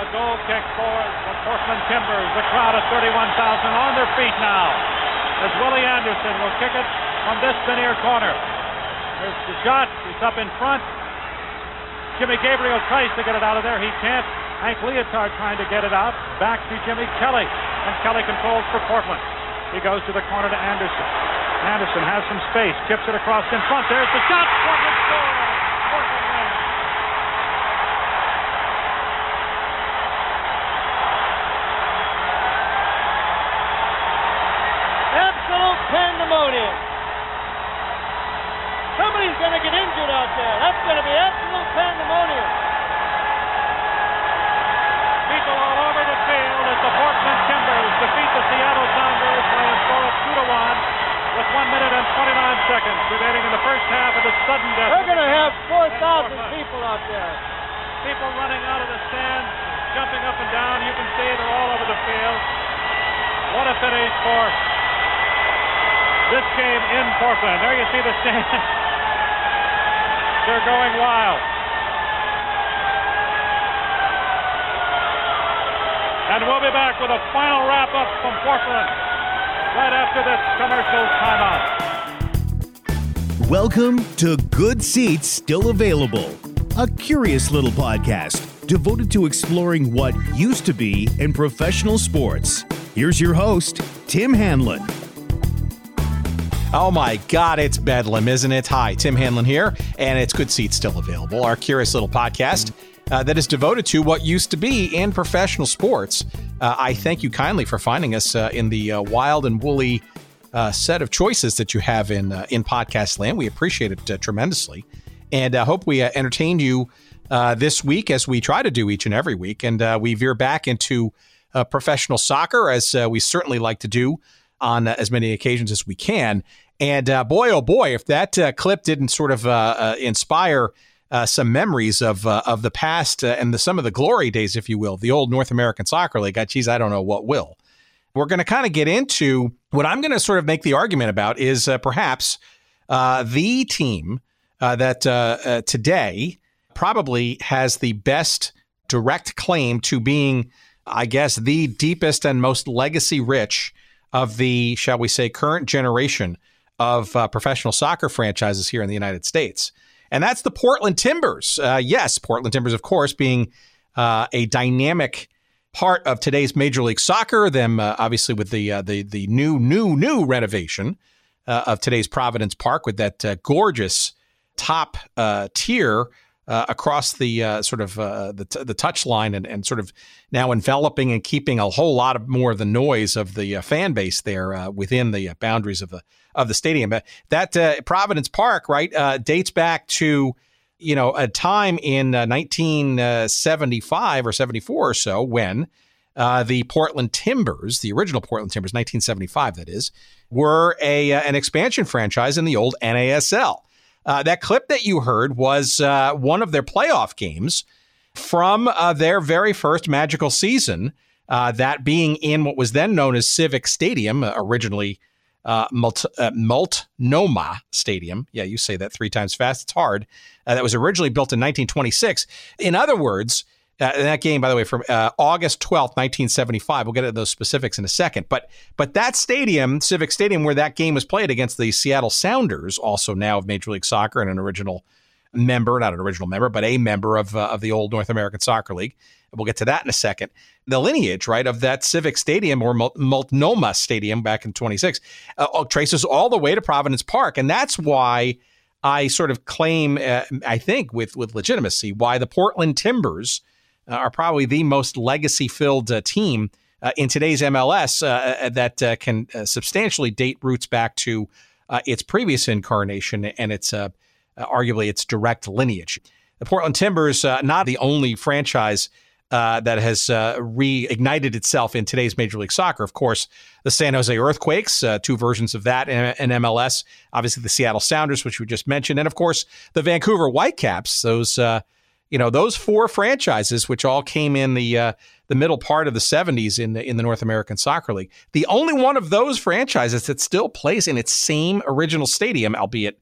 A goal kick for the Portland Timbers. The crowd of 31,000 on their feet now, as Willie Anderson will kick it from this near corner. There's the shot. It's up in front. Jimmy Gabriel tries to get it out of there. He can't. Hank Leotard trying to get it out. Back to Jimmy Kelly. And Kelly controls for Portland. He goes to the corner to Anderson. Anderson has some space. Chips it across in front. There's the shot. Portland scores. Portland wins. Absolute pandemonium. Somebody's going to get injured out there. That's going to be absolute pandemonium. People all over the field as the Portland Timbers defeat the Seattle Sounders by a score of 2-1 with 1 minute and 29 seconds remaining in the first half of the sudden death. They're going to have 4,000 people out there. People running out of the stands, jumping up and down. You can see they're all over the field. What a finish for this game in Portland. There you see the stands. They're going wild. And we'll be back with a final wrap-up from Portland right after this commercial timeout. Welcome to Good Seats Still Available, a curious little podcast devoted to exploring what used to be in professional sports. Here's your host, Tim Hanlon. Oh my God, it's bedlam, isn't it? Hi, Tim Hanlon here, and it's Good Seats Still Available, our curious little podcast that is devoted to what used to be in professional sports. I thank you kindly for finding us in the wild and woolly set of choices that you have in podcast land. We appreciate it tremendously, and I hope we entertained you this week as we try to do each and every week, and we veer back into professional soccer as we certainly like to do on as many occasions as we can. And boy, oh boy, if that clip didn't sort of inspire some memories of the past and some of the glory days, if you will, the old North American Soccer League. Geez, I don't know what will. We're going to kind of get into what I'm going to sort of make the argument about is perhaps the team that today probably has the best direct claim to being, I guess, the deepest and most legacy-rich of the, shall we say, current generation of professional soccer franchises here in the United States. And that's the Portland Timbers. Yes, Portland Timbers, of course, being a dynamic part of today's Major League Soccer. Them, obviously, with the new renovation of today's Providence Park with that gorgeous top tier across the sort of the touchline and sort of now enveloping and keeping a whole lot of more of the noise of the fan base there within the boundaries of the stadium. That Providence Park, right, dates back to, you know, a time in 1975 or 74 or so when the Portland Timbers, the original Portland Timbers, 1975 that is, were an expansion franchise in the old NASL. That clip that you heard was one of their playoff games from their very first magical season, that being in what was then known as Civic Stadium, originally Multnomah Stadium. Yeah, you say that three times fast. It's hard. That was originally built in 1926. In other words, that game, by the way, from August 12th, 1975. We'll get into those specifics in a second. But that stadium, Civic Stadium, where that game was played against the Seattle Sounders, also now of Major League Soccer and an original member, not an original member, but a member of the old North American Soccer League. We'll get to that in a second. The lineage, right, of that Civic Stadium or Multnomah Stadium back in 26 traces all the way to Providence Park. And that's why I sort of claim, I think, with legitimacy, why the Portland Timbers are probably the most legacy-filled team in today's MLS that can substantially date roots back to its previous incarnation and its arguably its direct lineage. The Portland Timbers, not the only franchise that has reignited itself in today's Major League Soccer. Of course, the San Jose Earthquakes, two versions of that in MLS, obviously the Seattle Sounders, which we just mentioned, and of course, the Vancouver Whitecaps, those four franchises, which all came in the middle part of the 70s in the North American Soccer League. The only one of those franchises that still plays in its same original stadium, albeit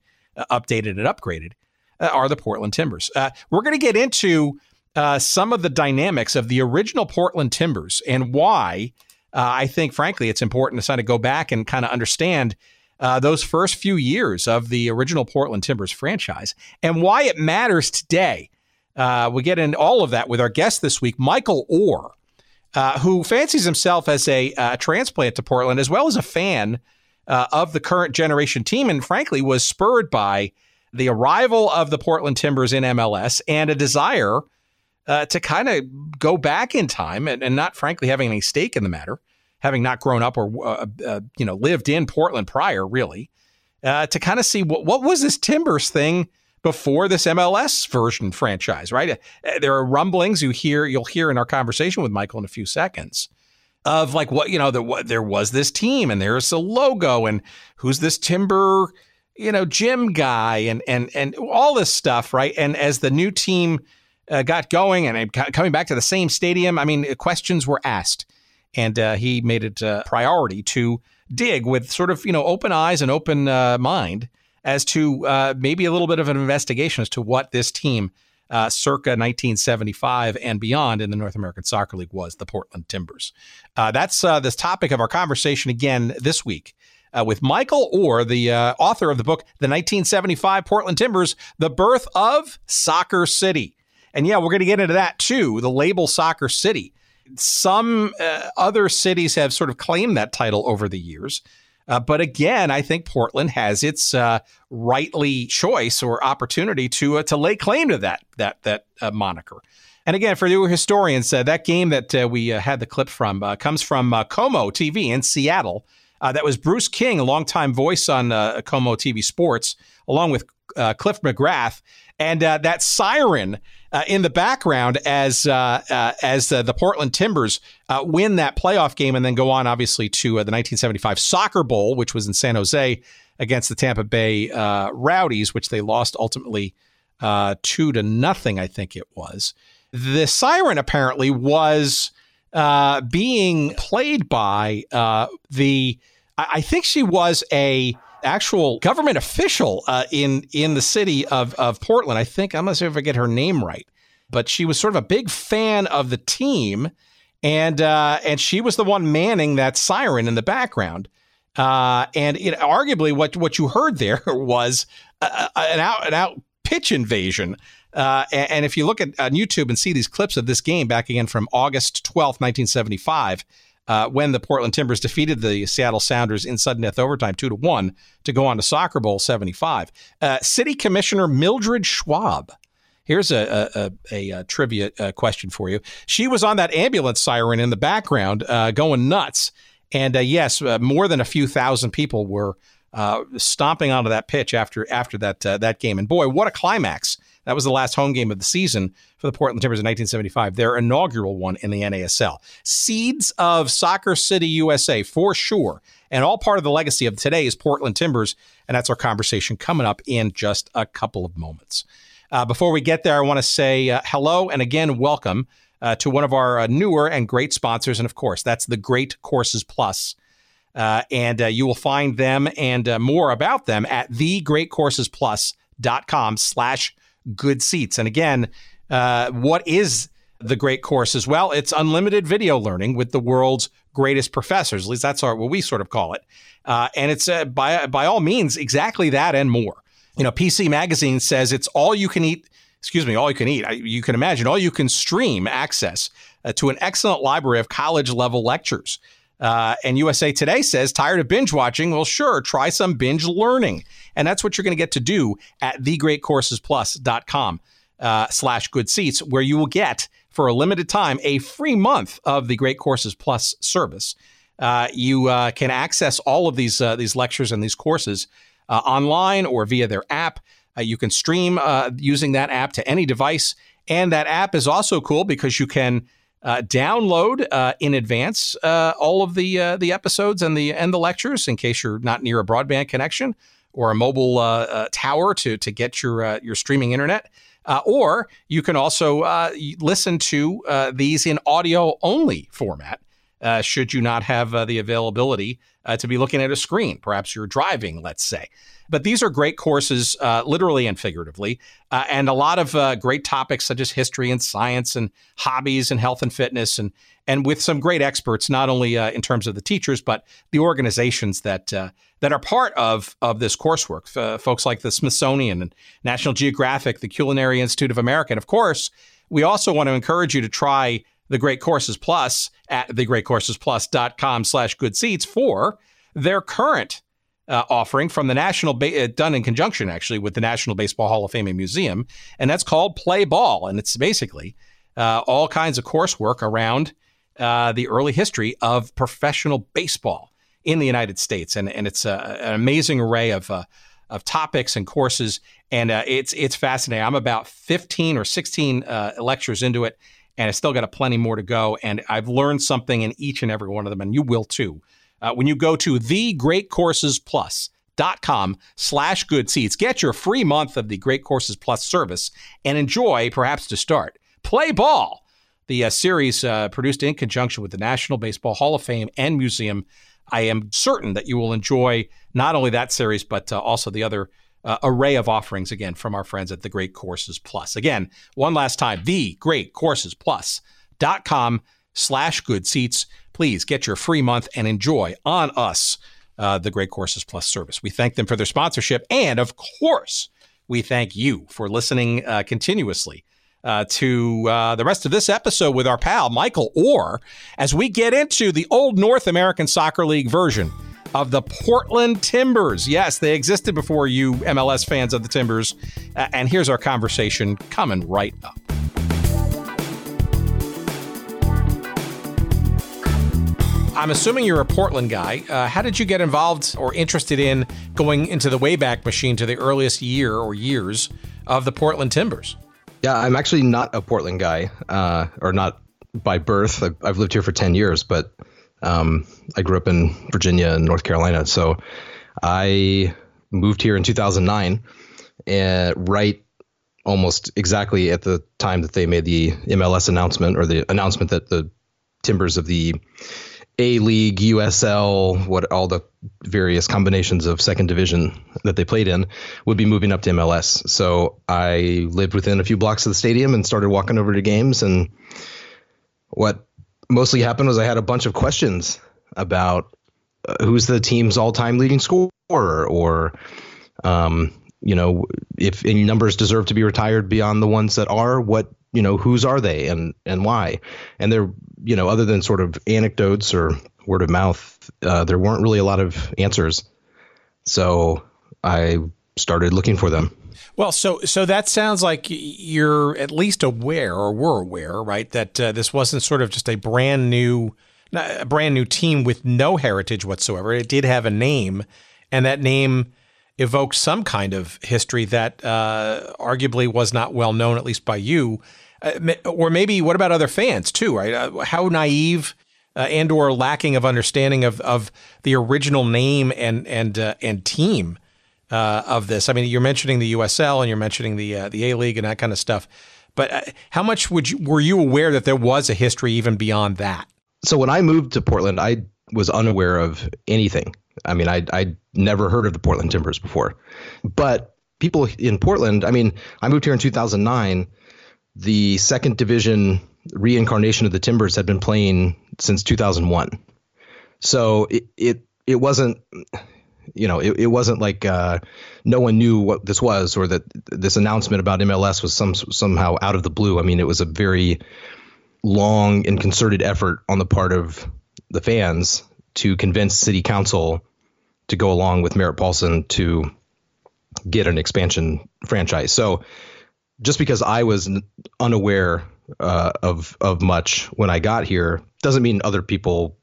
updated and upgraded, are the Portland Timbers. We're going to get into some of the dynamics of the original Portland Timbers and why I think, frankly, it's important to kind of go back and kind of understand those first few years of the original Portland Timbers franchise and why it matters today. We get into all of that with our guest this week, Michael Orr, who fancies himself as a transplant to Portland, as well as a fan of the current generation team, and frankly was spurred by the arrival of the Portland Timbers in MLS and a desire to kind of go back in time and not frankly having any stake in the matter, having not grown up or lived in Portland prior, really, to kind of see what was this Timbers thing before this MLS version franchise, right? There are rumblings you'll hear in our conversation with Michael in a few seconds of like there was this team and there's a logo and who's this Timber, Jim guy and all this stuff, right? And as the new team got going and coming back to the same stadium, I mean, questions were asked, and he made it a priority to dig with sort of open eyes and open mind as to maybe a little bit of an investigation as to what this team circa 1975 and beyond in the North American Soccer League was, the Portland Timbers. That's this topic of our conversation again this week with Michael Orr, the author of the book, The 1975 Portland Timbers, The Birth of Soccer City. And yeah, we're going to get into that too, the label Soccer City. Some other cities have sort of claimed that title over the years. But again, I think Portland has its rightly choice or opportunity to lay claim to that moniker. And again, for the historians, that game that we had the clip from comes from KOMO TV in Seattle. That was Bruce King, a longtime voice on KOMO TV Sports, along with Cliff McGrath. And that siren in the background as the Portland Timbers win that playoff game and then go on, obviously, to the 1975 Soccer Bowl, which was in San Jose against the Tampa Bay Rowdies, which they lost ultimately 2-0, I think it was. The siren apparently was being played by I think she was a actual government official in the city of Portland. I think, I'm not sure if I get her name right, but she was sort of a big fan of the team, and she was the one manning that siren in the background. And it, arguably, what you heard there was an out pitch invasion. And if you look at on YouTube and see these clips of this game back again from August 12th, 1975. When the Portland Timbers defeated the Seattle Sounders in sudden death overtime 2-1 to go on to Soccer Bowl 75. City Commissioner Mildred Schwab. Here's a trivia question for you. She was on that ambulance siren in the background going nuts. And yes, more than a few thousand people were stomping onto that pitch after that game. And boy, what a climax. That was the last home game of the season for the Portland Timbers in 1975, their inaugural one in the NASL. Seeds of Soccer City, USA, for sure, and all part of the legacy of today's Portland Timbers, and that's our conversation coming up in just a couple of moments. Before we get there, I want to say hello and again, welcome to one of our newer and great sponsors, and of course, that's The Great Courses Plus. And you will find them and more about them at thegreatcoursesplus.com/Good Seats. And again, what is The Great Courses? Well, it's unlimited video learning with the world's greatest professors. At least that's what we sort of call it. And it's by all means exactly that and more. PC Magazine says it's you can imagine all you can stream access to an excellent library of college level lectures. And USA Today says, tired of binge watching? Well, sure, try some binge learning. And that's what you're going to get to do at thegreatcoursesplus.com /Good Seats, where you will get, for a limited time, a free month of the Great Courses Plus service. You can access all of these lectures and these courses online or via their app. You can stream using that app to any device. And that app is also cool because you can download in advance all of the episodes and the lectures in case you're not near a broadband connection or a mobile tower to get your streaming internet. Or you can also listen to these in audio only format should you not have the availability to be looking at a screen. Perhaps you're driving, let's say. But these are great courses, literally and figuratively, and a lot of great topics such as history and science and hobbies and health and fitness, and with some great experts, not only in terms of the teachers, but the organizations that are part of this coursework. Folks like the Smithsonian and National Geographic, the Culinary Institute of America. And of course, we also want to encourage you to try The Great Courses Plus at thegreatcoursesplus.com/goodseats for their current offering from the National, done in conjunction actually with the National Baseball Hall of Fame and Museum, and that's called Play Ball, and it's basically all kinds of coursework around the early history of professional baseball in the United States, and it's an amazing array of topics and courses, and it's fascinating. I'm about 15 or 16 lectures into it, and I still got a plenty more to go, and I've learned something in each and every one of them, and you will too. When you go to thegreatcoursesplus.com/goodseats, get your free month of the Great Courses Plus service and enjoy, perhaps to start, Play Ball, the series produced in conjunction with the National Baseball Hall of Fame and Museum. I am certain that you will enjoy not only that series, but also the other array of offerings, again, from our friends at The Great Courses Plus. Again, one last time, thegreatcoursesplus.com/goodseats. Please get your free month and enjoy on us the Great Courses Plus service. We thank them for their sponsorship. And of course, we thank you for listening continuously to the rest of this episode with our pal, Michael Orr, as we get into the old North American Soccer League version of the Portland Timbers. Yes, they existed before you MLS fans of the Timbers. And here's our conversation coming right up. I'm assuming you're a Portland guy. How did you get involved or interested in going into the Wayback Machine to the earliest year or years of the Portland Timbers? Yeah, I'm actually not a Portland guy, or not by birth. I've lived here for 10 years, but I grew up in Virginia and North Carolina. So I moved here in 2009, right almost exactly at the time that they made the MLS announcement, or the announcement that the Timbers of the A-League, USL, what all the various combinations of second division that they played in would be moving up to MLS. So I lived within a few blocks of the stadium and started walking over to games. And what mostly happened was I had a bunch of questions about who's the team's all-time leading scorer, or, you know, if any numbers deserve to be retired beyond the ones that are, what, you know, whose are they and why? And they're, you know, other than sort of anecdotes or word of mouth, there weren't really a lot of answers. So I started looking for them. Well, so that sounds like you're at least aware, or were aware, right, that this wasn't sort of just a brand new team with no heritage whatsoever. It did have a name, and that name evoked some kind of history that arguably was not well known, at least by you. Or maybe what about other fans too, right? How naive and or lacking of understanding of the original name and team of this. I mean, you're mentioning the USL and you're mentioning the A-League and that kind of stuff, but how much were you aware that there was a history even beyond that? So when I moved to Portland, I was unaware of anything. I mean, I'd never heard of the Portland Timbers before, but people in Portland, I mean, I moved here in 2009. The second division reincarnation of the Timbers had been playing since 2001. So it wasn't, you know, it wasn't like no one knew what this was, or that this announcement about MLS was somehow out of the blue. I mean, it was a very long and concerted effort on the part of the fans to convince city council to go along with Merritt Paulson to get an expansion franchise. So just because I was unaware of much when I got here doesn't mean other people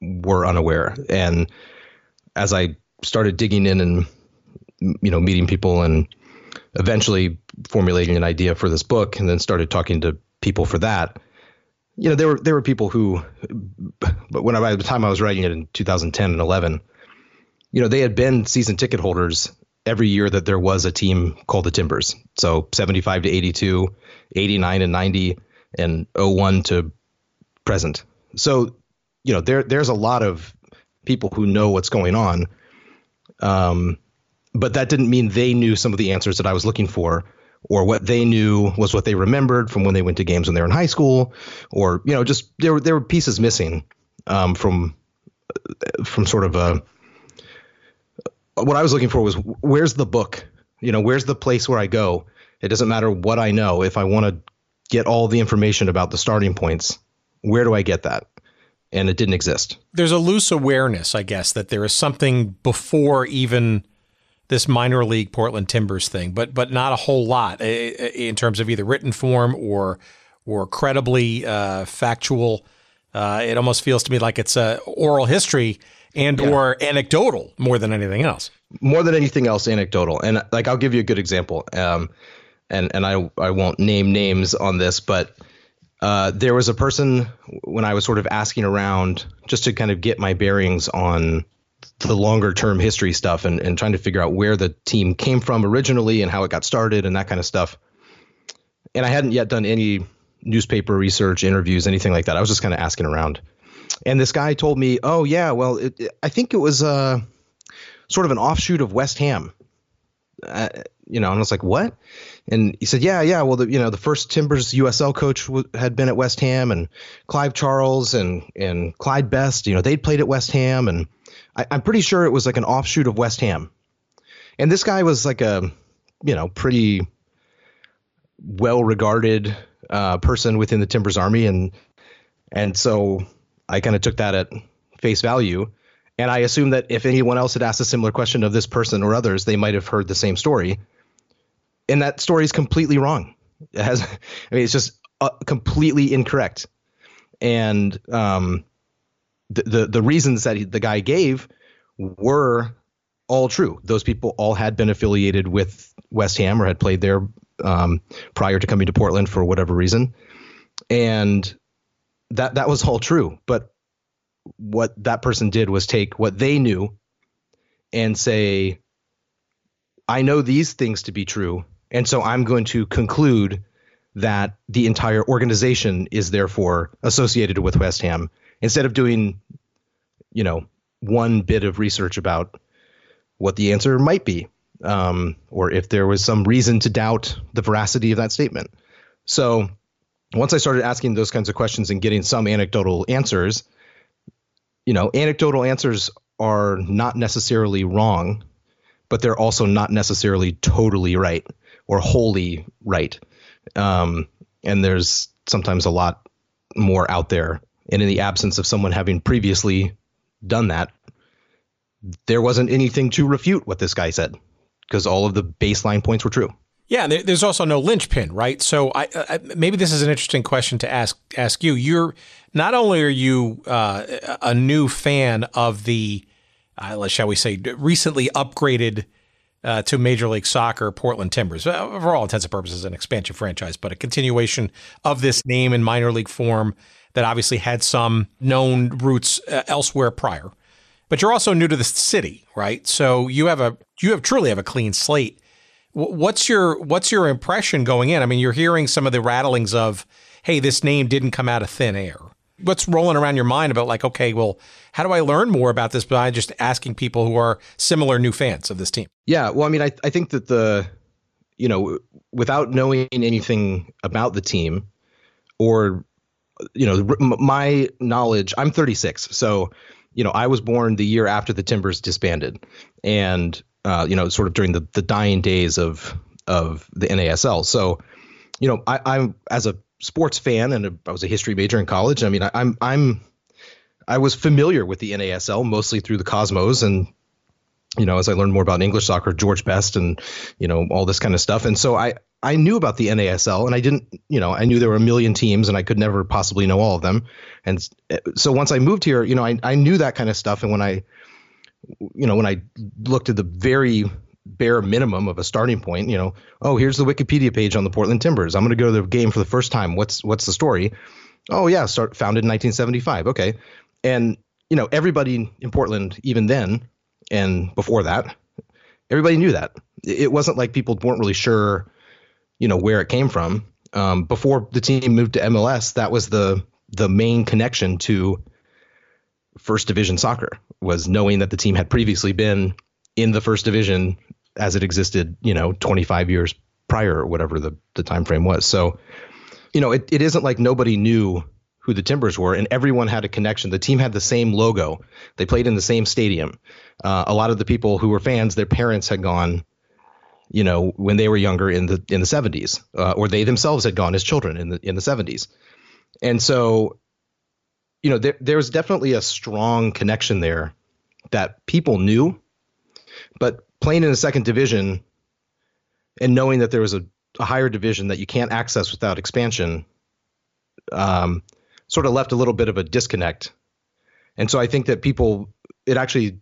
were unaware. And as I started digging in and, you know, meeting people and eventually formulating an idea for this book, and then started talking to people for that, you know, there were people who, but when by the time I was writing it in 2010 and 11, you know, they had been season ticket holders every year that there was a team called the Timbers. So 75 to 82, 89 and 90, and 01 to present. So you know, there's a lot of people who know what's going on. But that didn't mean they knew some of the answers that I was looking for, or what they knew was what they remembered from when they went to games when they were in high school, or, you know, just there were pieces missing from sort of what I was looking for was, where's the book? You know, where's the place where I go? It doesn't matter what I know. If I want to get all the information about the starting points, where do I get that? And it didn't exist. There's a loose awareness, I guess, that there is something before even this minor league Portland Timbers thing, but not a whole lot in terms of either written form or credibly factual. It almost feels to me like it's oral history and or anecdotal more than anything else. More than anything else, anecdotal. And like, I'll give you a good example. And I won't name names on this, but there was a person when I was sort of asking around just to kind of get my bearings on the longer term history stuff and trying to figure out where the team came from originally and how it got started and that kind of stuff. And I hadn't yet done any newspaper research, interviews, anything like that. I was just kind of asking around. And this guy told me, oh, yeah, well, I think it was sort of an offshoot of West Ham. You know, and I was like, what? And he said, yeah. Well, the first Timbers USL coach had been at West Ham, and Clive Charles and Clyde Best, you know, they'd played at West Ham. And I'm pretty sure it was like an offshoot of West Ham. And this guy was like a, you know, pretty well-regarded person within the Timbers Army. And so I kind of took that at face value. And I assumed that if anyone else had asked a similar question of this person or others, they might have heard the same story. And that story is completely wrong. It's just completely incorrect. And the reasons that the guy gave were all true. Those people all had been affiliated with West Ham or had played there prior to coming to Portland for whatever reason. And that was all true. But what that person did was take what they knew and say, I know these things to be true, and so I'm going to conclude that the entire organization is therefore associated with West Ham, instead of doing, you know, one bit of research about what the answer might be, or if there was some reason to doubt the veracity of that statement. So once I started asking those kinds of questions and getting some anecdotal answers, you know, anecdotal answers are not necessarily wrong, but they're also not necessarily totally right or wholly right. And there's sometimes a lot more out there. And in the absence of someone having previously done that, there wasn't anything to refute what this guy said, because all of the baseline points were true. Yeah, there's also no linchpin, right? So I maybe this is an interesting question to ask you. You're not only are you a new fan of the, shall we say, recently upgraded to Major League Soccer Portland Timbers, for all intents and purposes, an expansion franchise, but a continuation of this name in minor league form that obviously had some known roots elsewhere prior. But you're also new to the city, right? So you truly have a clean slate. What's your impression going in? I mean, you're hearing some of the rattlings of, hey, this name didn't come out of thin air. What's rolling around your mind about like, okay, well, how do I learn more about this by just asking people who are similar new fans of this team? Yeah, well, I mean, I think that without knowing anything about the team or, you know, my knowledge, I'm 36. So, you know, I was born the year after the Timbers disbanded, and you know, sort of during the dying days of the NASL. So, you know, I'm as a sports fan, and I was a history major in college. I mean, I was familiar with the NASL mostly through the Cosmos, and you know, as I learned more about English soccer, George Best, and you know, all this kind of stuff. And so I knew about the NASL, and I didn't, you know, I knew there were a million teams, and I could never possibly know all of them. And so once I moved here, you know, I knew that kind of stuff, and when I looked at the very bare minimum of a starting point, you know, oh, here's the Wikipedia page on the Portland Timbers. I'm going to go to the game for the first time. What's the story? Oh, yeah. Founded in 1975. OK. And, you know, everybody in Portland, even then and before that, everybody knew that. It wasn't like people weren't really sure, you know, where it came from. Before the team moved to MLS, that was the main connection to first division soccer, was knowing that the team had previously been in the first division as it existed, 25 years prior or whatever the time frame was. So, it isn't like nobody knew who the Timbers were, and everyone had a connection. The team had the same logo. They played in the same stadium. A lot of the people who were fans, their parents had gone, when they were younger in the 70s, or they themselves had gone as children in the 70s. And so, there's definitely a strong connection there that people knew, but playing in a second division and knowing that there was a higher division that you can't access without expansion, sort of left a little bit of a disconnect. And so I think that it actually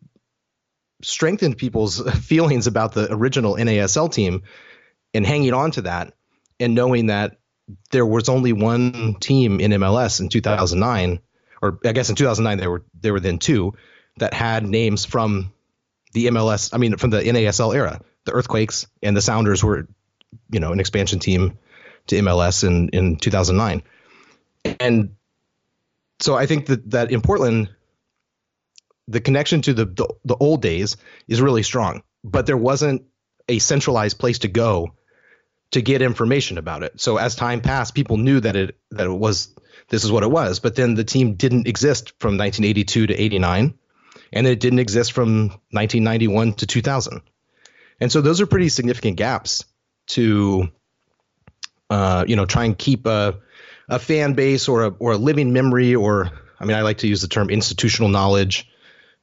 strengthened people's feelings about the original NASL team and hanging on to that, and knowing that there was only one team in MLS in 2009, or I guess in 2009 there were then two that had names from the MLS, from the NASL era. The Earthquakes and the Sounders were, an expansion team to MLS in 2009. And so I think that in Portland, the connection to the old days is really strong, but there wasn't a centralized place to go to get information about it. So as time passed, people knew that it was, this is what it was, but then the team didn't exist from 1982 to 89, and it didn't exist from 1991 to 2000. And so those are pretty significant gaps to, try and keep a fan base or a living memory, or I like to use the term institutional knowledge,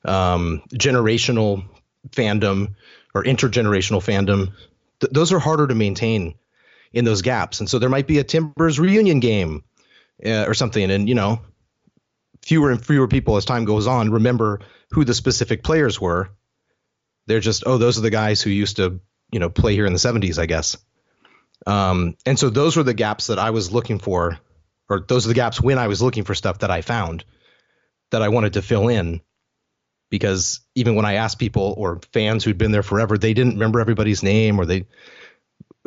generational fandom or intergenerational fandom. Those are harder to maintain in those gaps. And so there might be a Timbers reunion game or something. And, fewer and fewer people as time goes on remember who the specific players were. They're just, those are the guys who used to, play here in the 70s, I guess. And so those were the gaps that I was looking for, or those are the gaps when I was looking for stuff that I found that I wanted to fill in, because even when I asked people or fans who'd been there forever, they didn't remember everybody's name, or they,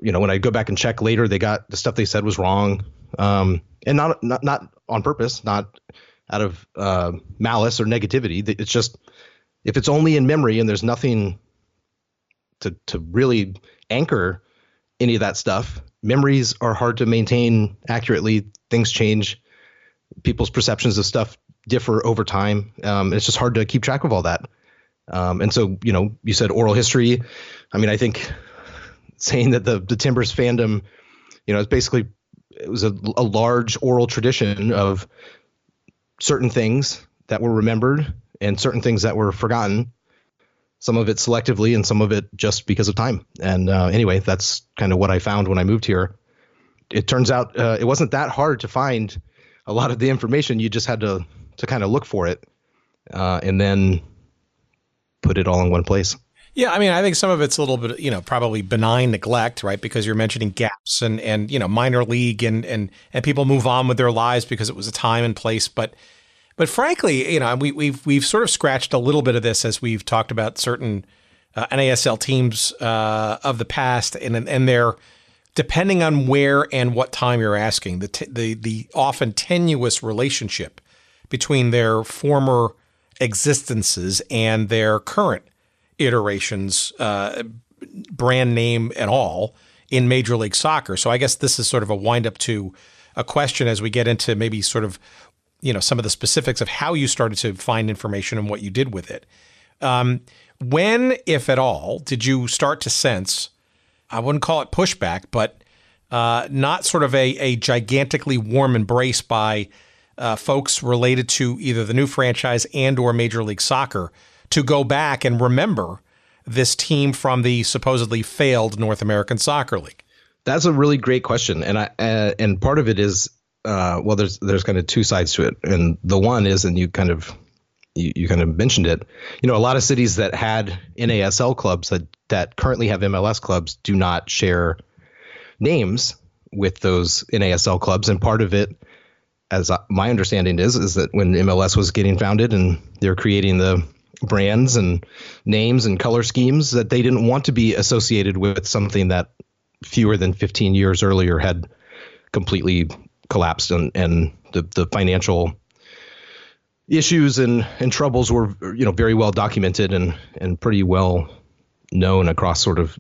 when I go back and check later, they got the stuff they said was wrong. And not on purpose, not out of malice or negativity. It's just, if it's only in memory and there's nothing to really anchor any of that stuff, memories are hard to maintain accurately. Things change. People's perceptions of stuff differ over time. It's just hard to keep track of all that. And so, you said oral history. I think saying that the Timbers fandom, it's basically, it was a large oral tradition of certain things that were remembered and certain things that were forgotten, some of it selectively and some of it just because of time. And anyway, that's kind of what I found when I moved here. It turns out it wasn't that hard to find a lot of the information. You just had to kind of look for it and then put it all in one place. Yeah, I think some of it's a little bit, probably benign neglect, right? Because you're mentioning gaps and minor league and people move on with their lives because it was a time and place. But frankly, we've sort of scratched a little bit of this as we've talked about certain NASL teams of the past, and they're, depending on where and what time you're asking, the often tenuous relationship between their former existences and their current iterations, brand name and all, in Major League Soccer. So I guess this is sort of a wind up to a question as we get into maybe sort of, some of the specifics of how you started to find information and what you did with it. When, if at all, did you start to sense, I wouldn't call it pushback, but not sort of a gigantically warm embrace by folks related to either the new franchise and or Major League Soccer to go back and remember this team from the supposedly failed North American Soccer League? That's a really great question. And and part of it is, well, there's kind of two sides to it, and the one is, and you kind of mentioned it, a lot of cities that had NASL clubs that currently have MLS clubs do not share names with those NASL clubs, and part of it, as my understanding is that when MLS was getting founded and they're creating the brands and names and color schemes, that they didn't want to be associated with something that fewer than 15 years earlier had completely collapsed, and the financial issues and troubles were, you know, very well documented and pretty well known across sort of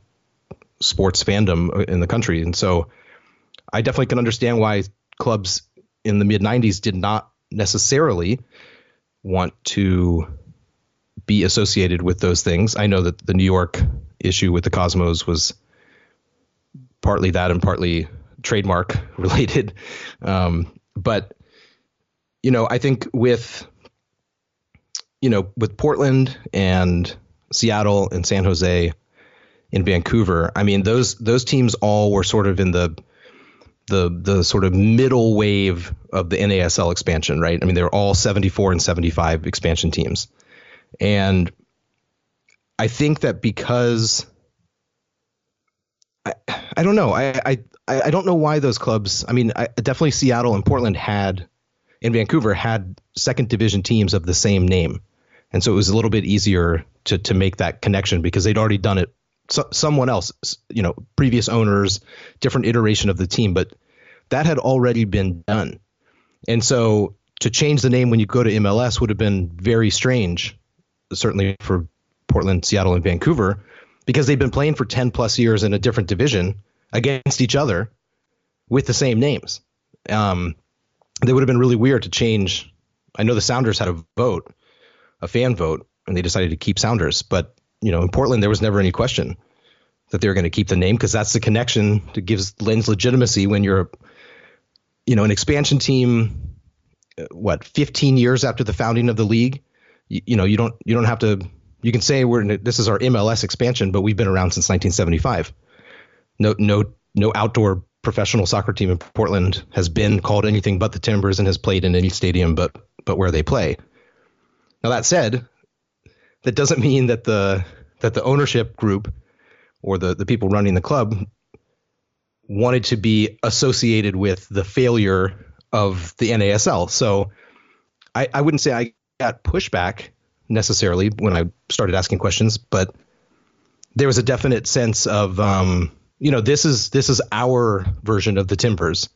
sports fandom in the country. And so I definitely can understand why clubs in the mid 90s did not necessarily want to be associated with those things. I know that the New York issue with the Cosmos was partly that and partly trademark related. But, you know, I think with Portland and Seattle and San Jose and Vancouver, I mean, those teams all were sort of in the sort of middle wave of the NASL expansion, right? I mean, they were all 74 and 75 expansion teams. And I think that because I don't know, I don't know why those clubs, I mean, definitely Seattle and Portland and Vancouver had second division teams of the same name. And so it was a little bit easier to make that connection because they'd already done it. So someone else, you know, previous owners, different iteration of the team, but that had already been done. And so to change the name when you go to MLS would have been very strange, certainly for Portland, Seattle, and Vancouver, because they've been playing for 10 plus years in a different division against each other with the same names. They would have been really weird to change. I know the Sounders had a fan vote, and they decided to keep Sounders. But, you know, in Portland, there was never any question that they were going to keep the name because that's the connection that lends legitimacy when you're, you know, an expansion team, 15 years after the founding of the league. You know, you don't have to, you can say this is our MLS expansion, but we've been around since 1975. No outdoor professional soccer team in Portland has been called anything but the Timbers and has played in any stadium but where they play. Now, that said, that doesn't mean that the ownership group or the people running the club wanted to be associated with the failure of the NASL. So I wouldn't say I got pushback necessarily when I started asking questions, but there was a definite sense of, you know, this is our version of the Timbers.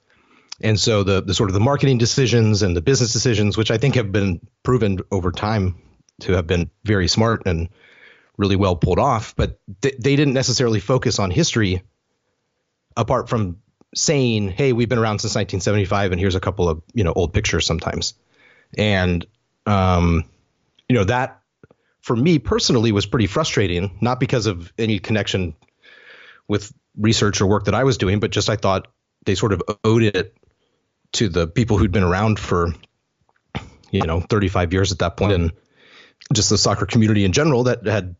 And so the sort of the marketing decisions and the business decisions, which I think have been proven over time to have been very smart and really well pulled off, but they didn't necessarily focus on history apart from saying, hey, we've been around since 1975 and here's a couple of, you know, old pictures sometimes. And, you know, that for me personally was pretty frustrating, not because of any connection with research or work that I was doing, but just I thought they sort of owed it to the people who'd been around for, you know, 35 years at that point, and just the soccer community in general that had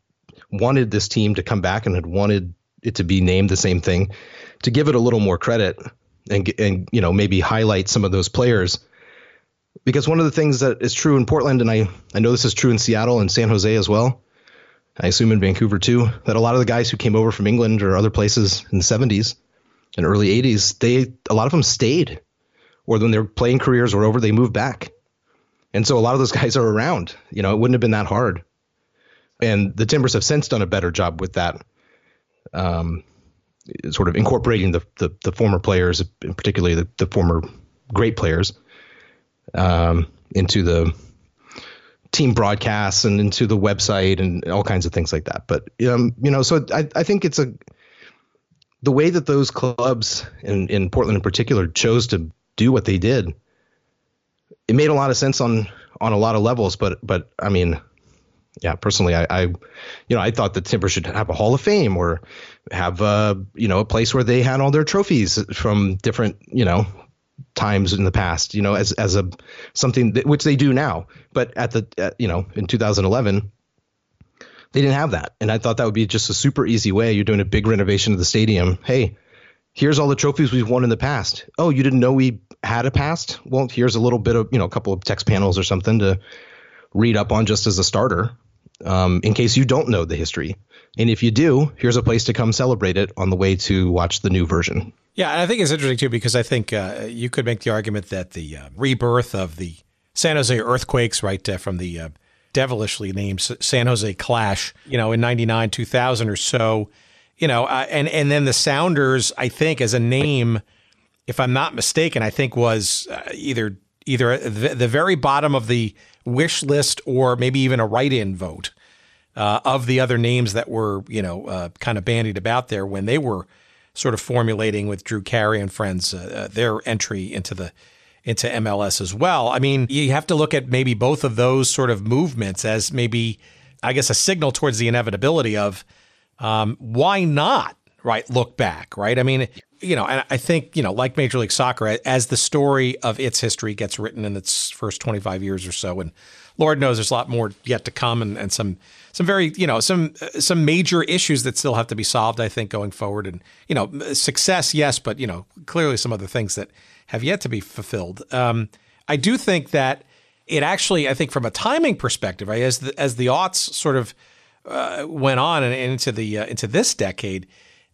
wanted this team to come back and had wanted it to be named the same thing, to give it a little more credit and you know, maybe highlight some of those players. Because one of the things that is true in Portland, and I know this is true in Seattle and San Jose as well, I assume in Vancouver too, that a lot of the guys who came over from England or other places in the 70s and early 80s, a lot of them stayed, or when their playing careers were over, they moved back. And so a lot of those guys are around. You know, it wouldn't have been that hard. And the Timbers have since done a better job with that, sort of incorporating the former players, and particularly the former great players, into the team broadcasts and into the website and all kinds of things like that. But, you know, so I think it's the way that those clubs in Portland in particular chose to do what they did. It made a lot of sense on a lot of levels, but I mean, yeah, personally, I you know, I thought the Timbers should have a Hall of Fame or have you know, a place where they had all their trophies from different, you know, times in the past, you know, as a something that, which they do now. But you know, in 2011, they didn't have that, and I thought that would be just a super easy way. You're doing a big renovation of the stadium. Hey, here's all the trophies we've won in the past. Oh, you didn't know we had a past? Well, here's a little bit of, you know, a couple of text panels or something to read up on just as a starter, in case you don't know the history. And if you do, here's a place to come celebrate it on the way to watch the new version. Yeah, and I think it's interesting, too, because I think you could make the argument that the rebirth of the San Jose Earthquakes, right, from the devilishly named San Jose Clash, you know, in 99, 2000 or so, you know, and then the Sounders, I think, as a name, if I'm not mistaken, I think was either either the very bottom of the wish list or maybe even a write-in vote of the other names that were, kind of bandied about there when they were sort of formulating with Drew Carey and friends their entry into MLS as well. I mean, you have to look at maybe both of those sort of movements as maybe, I guess, a signal towards the inevitability of why not, right, look back, right? I mean, and I think, like Major League Soccer, as the story of its history gets written in its first 25 years or so, and Lord knows there's a lot more yet to come and some very, some major issues that still have to be solved, I think, going forward. And, success, yes, but, clearly some other things that have yet to be fulfilled. I do think that it actually, I think from a timing perspective, right, as the aughts sort of went on and into this decade,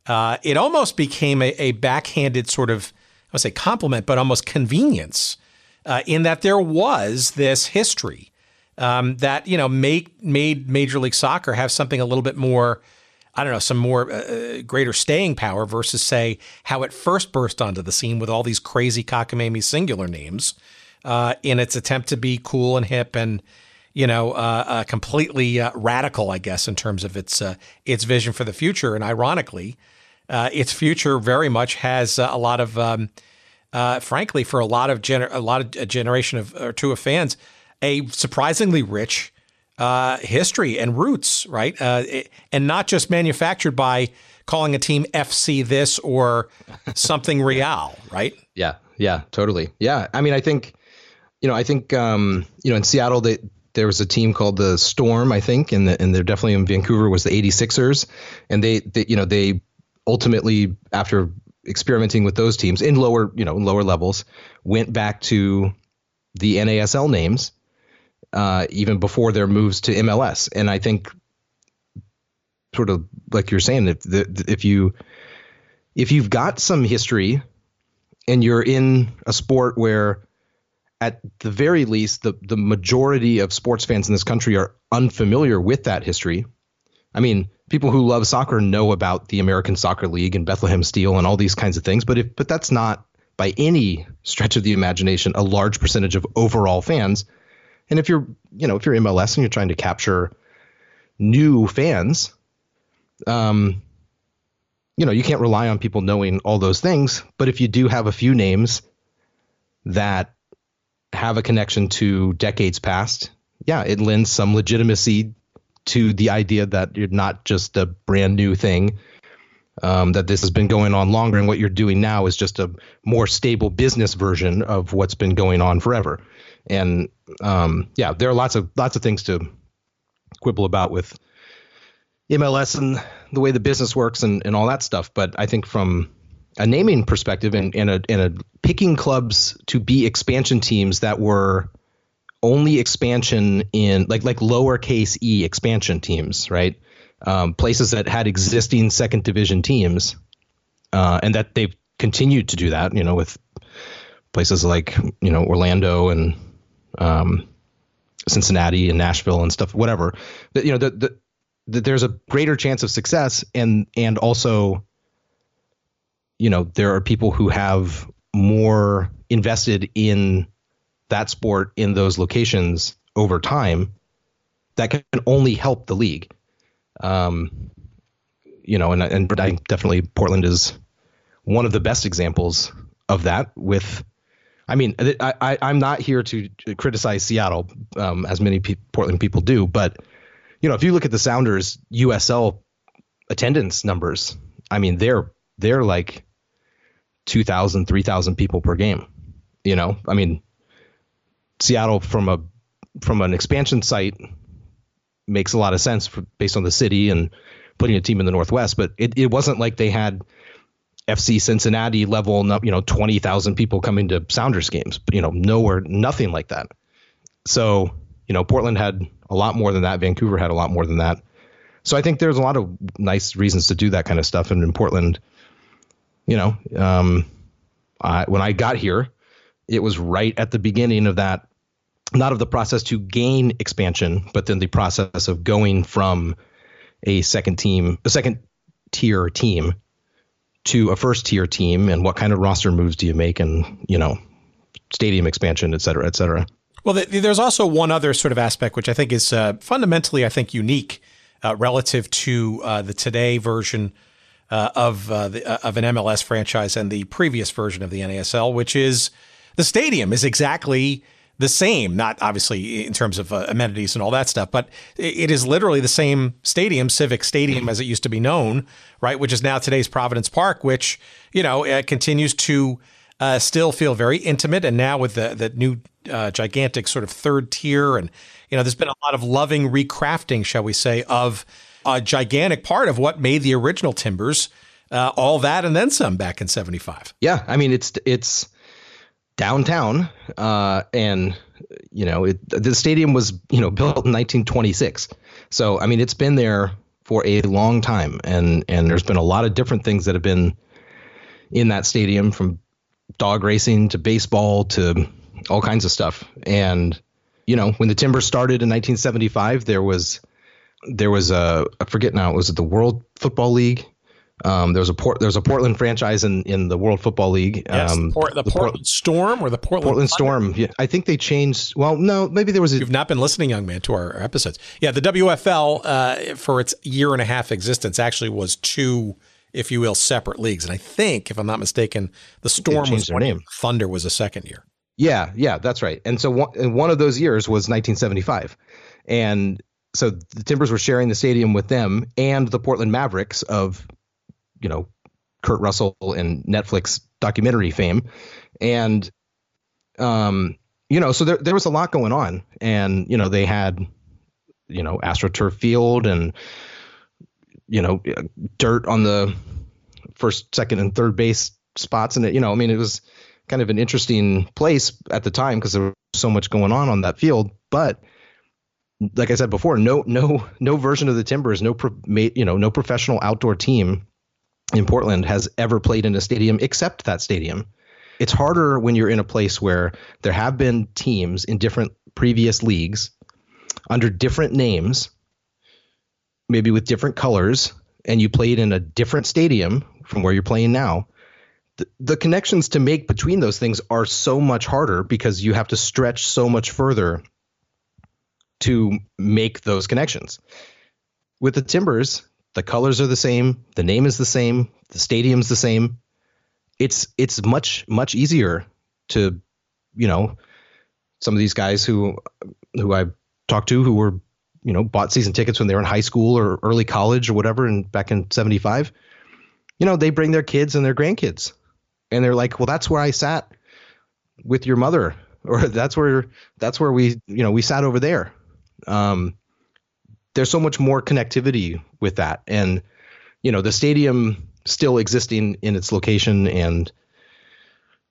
it almost became a backhanded sort of, I would say compliment, but almost convenience in that there was this history that, made Major League Soccer have something a little bit more, I don't know, some more greater staying power versus, say, how it first burst onto the scene with all these crazy cockamamie singular names in its attempt to be cool and hip and, completely radical, I guess, in terms of its vision for the future. And ironically, its future very much has a lot of, frankly, for a generation of or two of fans, a surprisingly rich history and roots, right? And not just manufactured by calling a team FC this or something Real, right? Yeah, yeah, totally. Yeah, I mean, I think in Seattle there was a team called the Storm, I think, and they're definitely in Vancouver was the 86ers. And they ultimately, after experimenting with those teams in lower levels, went back to the NASL names even before their moves to MLS. And I think sort of like you're saying, if you've got some history and you're in a sport where at the very least, the majority of sports fans in this country are unfamiliar with that history. I mean, people who love soccer know about the American Soccer League and Bethlehem Steel and all these kinds of things, but that's not by any stretch of the imagination a large percentage of overall fans. And if you're, if you're MLS and you're trying to capture new fans, you can't rely on people knowing all those things. But if you do have a few names that have a connection to decades past, yeah, it lends some legitimacy to the idea that you're not just a brand new thing, that this has been going on longer, and what you're doing now is just a more stable business version of what's been going on forever. And yeah, there are lots of things to quibble about with MLS and the way the business works and all that stuff, but I think from a naming perspective and a picking clubs to be expansion teams that were only expansion in like lowercase e expansion teams, right? Places that had existing second division teams, and that they've continued to do that, with places like, Orlando and Cincinnati and Nashville and stuff, whatever, that, there's a greater chance of success. And also, there are people who have more invested in that sport in those locations over time that can only help the league. But I definitely, Portland is one of the best examples of that with, I mean, I'm not here to criticize Seattle, as many Portland people do, but if you look at the Sounders USL attendance numbers, I mean, they're like 2,000, 3,000 people per game. I mean, Seattle from an expansion site makes a lot of sense based on the city and putting a team in the Northwest, but it wasn't like they had FC Cincinnati level, 20,000 people coming to Sounders games, but nowhere, nothing like that. So, Portland had a lot more than that. Vancouver had a lot more than that. So I think there's a lot of nice reasons to do that kind of stuff. And in Portland, when I got here, it was right at the beginning of that, not of the process to gain expansion, but then the process of going from a second tier team to a first tier team, and what kind of roster moves do you make, and stadium expansion, et cetera, et cetera. Well, there's also one other sort of aspect, which I think is fundamentally, I think, unique relative to the today version of an MLS franchise and the previous version of the NASL, which is the stadium is exactly the same, not obviously in terms of amenities and all that stuff, but it is literally the same stadium, Civic Stadium, as it used to be known, right, which is now today's Providence Park, which, you know, continues to still feel very intimate. And now with the new gigantic sort of third tier, and, you know, there's been a lot of loving recrafting, shall we say, of a gigantic part of what made the original Timbers, all that and then some back in '75. Yeah, I mean, it's downtown, and, you know, the stadium was, you know, built in 1926. So, I mean, it's been there for a long time, and there's been a lot of different things that have been in that stadium, from dog racing to baseball to all kinds of stuff. And, you know, when the Timbers started in 1975, there was a, I forget now, was it the World Football League? There was a Portland franchise in the World Football League. Yes, the Portland Storm or the Portland Storm. Yeah, I think they changed. Well, no, maybe there was. You've not been listening, young man, to our episodes. Yeah, the WFL for its 1.5 year existence actually was 2, if you will, separate leagues. And I think, if I'm not mistaken, the Storm was one name. Thunder was a second year. Yeah, that's right. And so one of those years was 1975, and so the Timbers were sharing the stadium with them and the Portland Mavericks of, you know, Kurt Russell and Netflix documentary fame. And, you know, so there was a lot going on, and, you know, they had, you know, AstroTurf field and, you know, dirt on the first, second and third base spots. And, you know, I mean, it was kind of an interesting place at the time because there was so much going on that field. But like I said before, no version of the Timbers, no professional outdoor team in Portland has ever played in a stadium except that stadium. It's harder when you're in a place where there have been teams in different previous leagues under different names, maybe with different colors, and you played in a different stadium from where you're playing now. The connections to make between those things are so much harder because you have to stretch so much further to make those connections. With the Timbers, the colors are the same. The name is the same. The stadium's the same. It's much, much easier to, you know, some of these guys who I've talked to who were, you know, bought season tickets when they were in high school or early college or whatever. And back in '75, you know, they bring their kids and their grandkids, and they're like, well, that's where I sat with your mother, or that's where we, you know, we sat over there. There's so much more connectivity with that. And, you know, the stadium still existing in its location and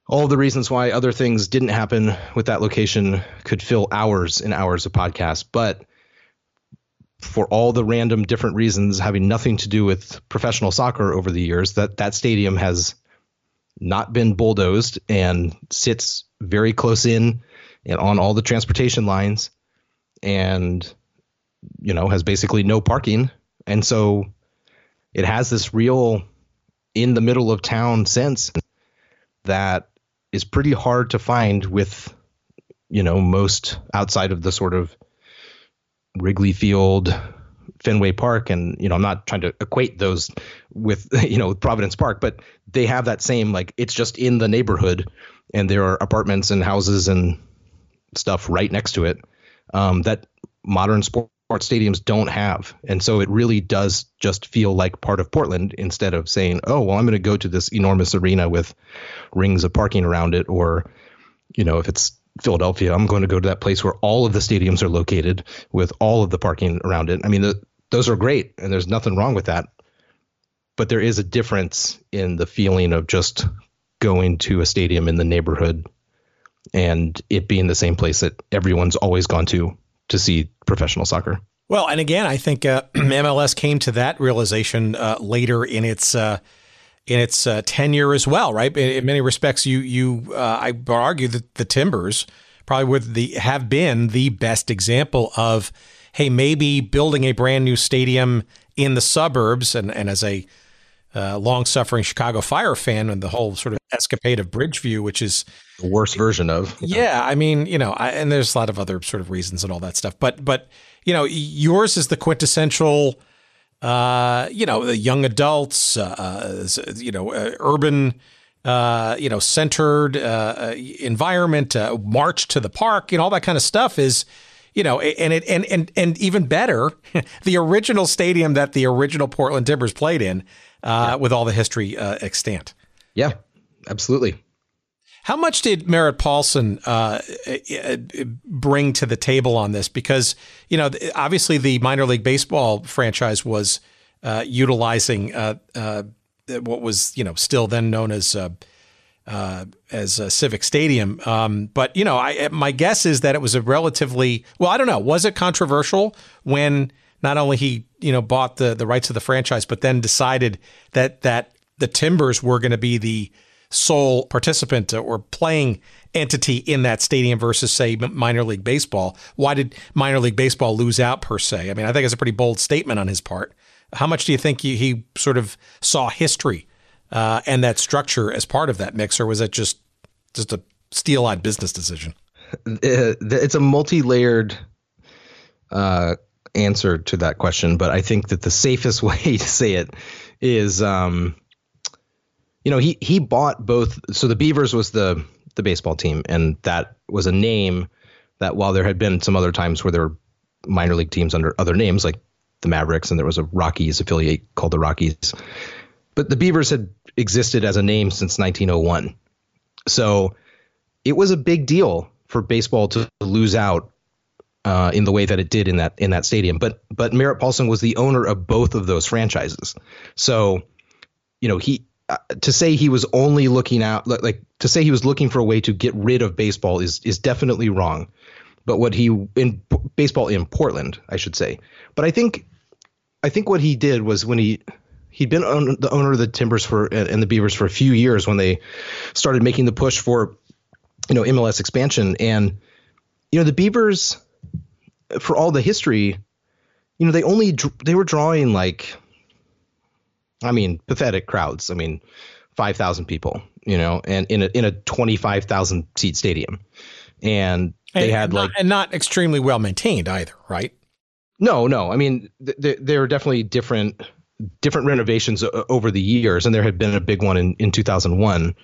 all the reasons why other things didn't happen with that location could fill hours and hours of podcasts. But for all the random different reasons having nothing to do with professional soccer over the years, that stadium has not been bulldozed and sits very close in and on all the transportation lines, and, you know, has basically no parking. And so it has this real in the middle of town sense that is pretty hard to find with, you know, most outside of the sort of Wrigley Field, Fenway Park. And, you know, I'm not trying to equate those with, you know, Providence Park, but they have that same, like, it's just in the neighborhood and there are apartments and houses and stuff right next to it, that modern sports stadiums don't have. And so it really does just feel like part of Portland instead of saying, oh, well, I'm going to go to this enormous arena with rings of parking around it. Or, you know, if it's Philadelphia, I'm going to go to that place where all of the stadiums are located with all of the parking around it. I mean, those are great and there's nothing wrong with that. But there is a difference in the feeling of just going to a stadium in the neighborhood and it being the same place that everyone's always gone to see professional soccer. Well, and again, I think MLS came to that realization later in its tenure as well, right? In many respects, I argue that the Timbers probably have been the best example of, hey, maybe building a brand new stadium in the suburbs, and as a long-suffering Chicago Fire fan and the whole sort of escapade of Bridgeview, which is the worst version of. Yeah. I mean, you know, and there's a lot of other sort of reasons and all that stuff, but you know, yours is the quintessential, you know, the young adults, you know, urban, you know, centered, environment, march to the park, you know, all that kind of stuff is, you know, and even better, the original stadium that the original Portland Timbers played in, with all the history extant. Yeah, absolutely. How much did Merritt Paulson bring to the table on this? Because, you know, obviously the minor league baseball franchise was utilizing what was, you know, still then known as Civic Stadium. But, you know, my guess is that it was a relatively, well, I don't know. Was it controversial when not only he, you know, bought the rights of the franchise, but then decided that the Timbers were going to be the sole participant or playing entity in that stadium versus, say, minor league baseball? Why did minor league baseball lose out per se? I mean, I think it's a pretty bold statement on his part. How much do you think he sort of saw history and that structure as part of that mix, or was it just a steel-eyed business decision? It's a multi-layered answer to that question, but I think that the safest way to say it is, you know, he bought both. So the Beavers was the baseball team, and that was a name that, while there had been some other times where there were minor league teams under other names like the Mavericks, and there was a Rockies affiliate called the Rockies, but the Beavers had existed as a name since 1901. So it was a big deal for baseball to lose out in the way that it did in that stadium. But Merritt Paulson was the owner of both of those franchises. So, you know, he to say he was only looking out, like to say he was looking for a way to get rid of baseball is definitely wrong. But what he in baseball in Portland, I should say. But I think what he did was when he'd been the owner of the Timbers and the Beavers for a few years when they started making the push for, you know, MLS expansion. And, you know, the Beavers, for all the history, you know, they were drawing, like, I mean, pathetic crowds. I mean, 5,000 people, you know, and in a 25,000 seat stadium. And they had and not extremely well maintained either. Right. No. I mean, there were definitely different renovations over the years, and there had been a big one in 2001,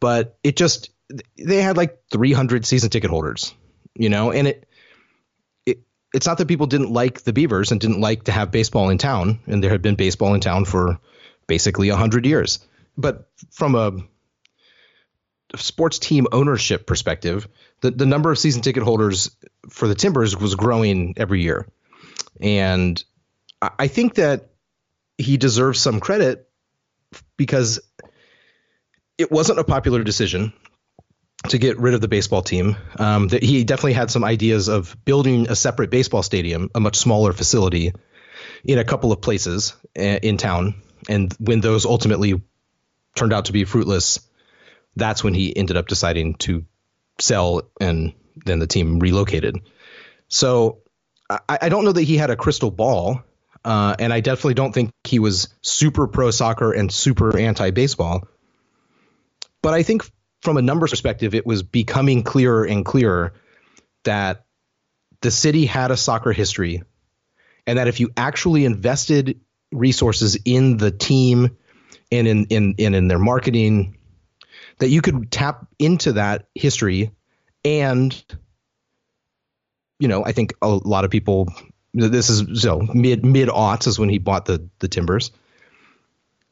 but they had like 300 season ticket holders, you know, and it's not that people didn't like the Beavers and didn't like to have baseball in town, and there had been baseball in town for basically 100 years, but from a sports team ownership perspective, the number of season ticket holders for the Timbers was growing every year. And I think that he deserves some credit because it wasn't a popular decision to get rid of the baseball team. That he definitely had some ideas of building a separate baseball stadium, a much smaller facility in a couple of places in town. And when those ultimately turned out to be fruitless, that's when he ended up deciding to sell, and then the team relocated. So I don't know that he had a crystal ball. And I definitely don't think he was super pro soccer and super anti-baseball. But I think from a numbers perspective, it was becoming clearer and clearer that the city had a soccer history, and that if you actually invested resources in the team and in their marketing, that you could tap into that history. And, you know, I think a lot of people, this is, so mid-aughts is when he bought the Timbers,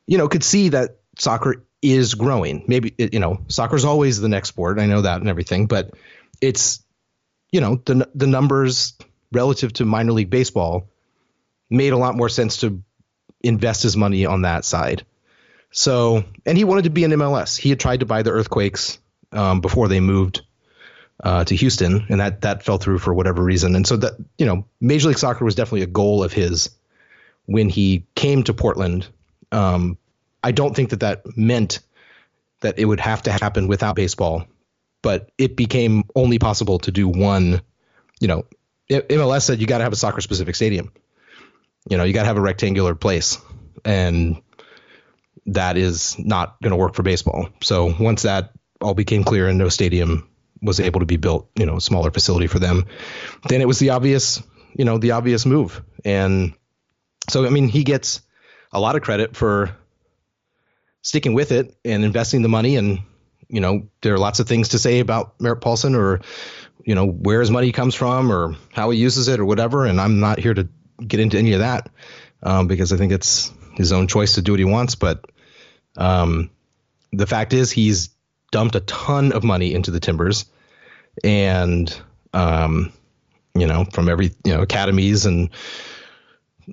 you know, could see that soccer is growing. Maybe, you know, soccer's always the next sport. I know that and everything, but it's, you know, the numbers relative to minor league baseball made a lot more sense to invest his money on that side. So, and he wanted to be an MLS. He had tried to buy the Earthquakes before they moved to Houston, and that fell through for whatever reason. And so that, you know, Major League Soccer was definitely a goal of his when he came to Portland. I don't think that meant that it would have to happen without baseball, but it became only possible to do one. You know, MLS said you got to have a soccer specific stadium. You know, you got to have a rectangular place, and that is not going to work for baseball. So once that all became clear and no stadium was able to be built, you know, a smaller facility for them, then it was the obvious, you know, the obvious move. And so, I mean, he gets a lot of credit for sticking with it and investing the money. And, you know, there are lots of things to say about Merritt Paulson or, you know, where his money comes from or how he uses it or whatever. And I'm not here to get into any of that because I think it's his own choice to do what he wants. But the fact is he's dumped a ton of money into the Timbers and, you know, from every, you know, academies and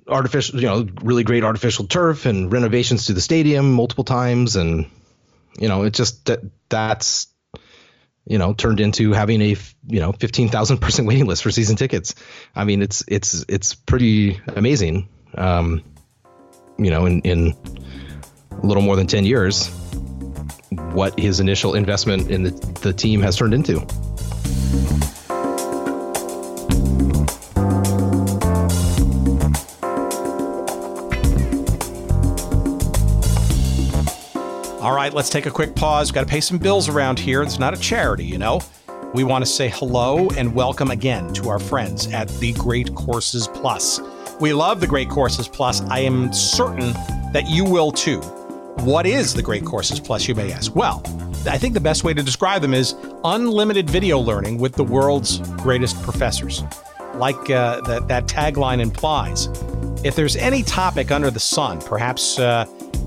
artificial, you know, really great artificial turf and renovations to the stadium multiple times. And, you know, it just that's, you know, turned into having a, you know, 15,000-person waiting list for season tickets. I mean, it's pretty amazing, you know, in a little more than 10 years, what his initial investment in the team has turned into. All right, let's take a quick pause. We've got to pay some bills around here. It's not a charity, you know. We want to say hello and welcome again to our friends at The Great Courses Plus. We love The Great Courses Plus. I am certain that you will too. What is The Great Courses Plus, you may ask? Well, I think the best way to describe them is unlimited video learning with the world's greatest professors. Like that tagline implies, if there's any topic under the sun, perhaps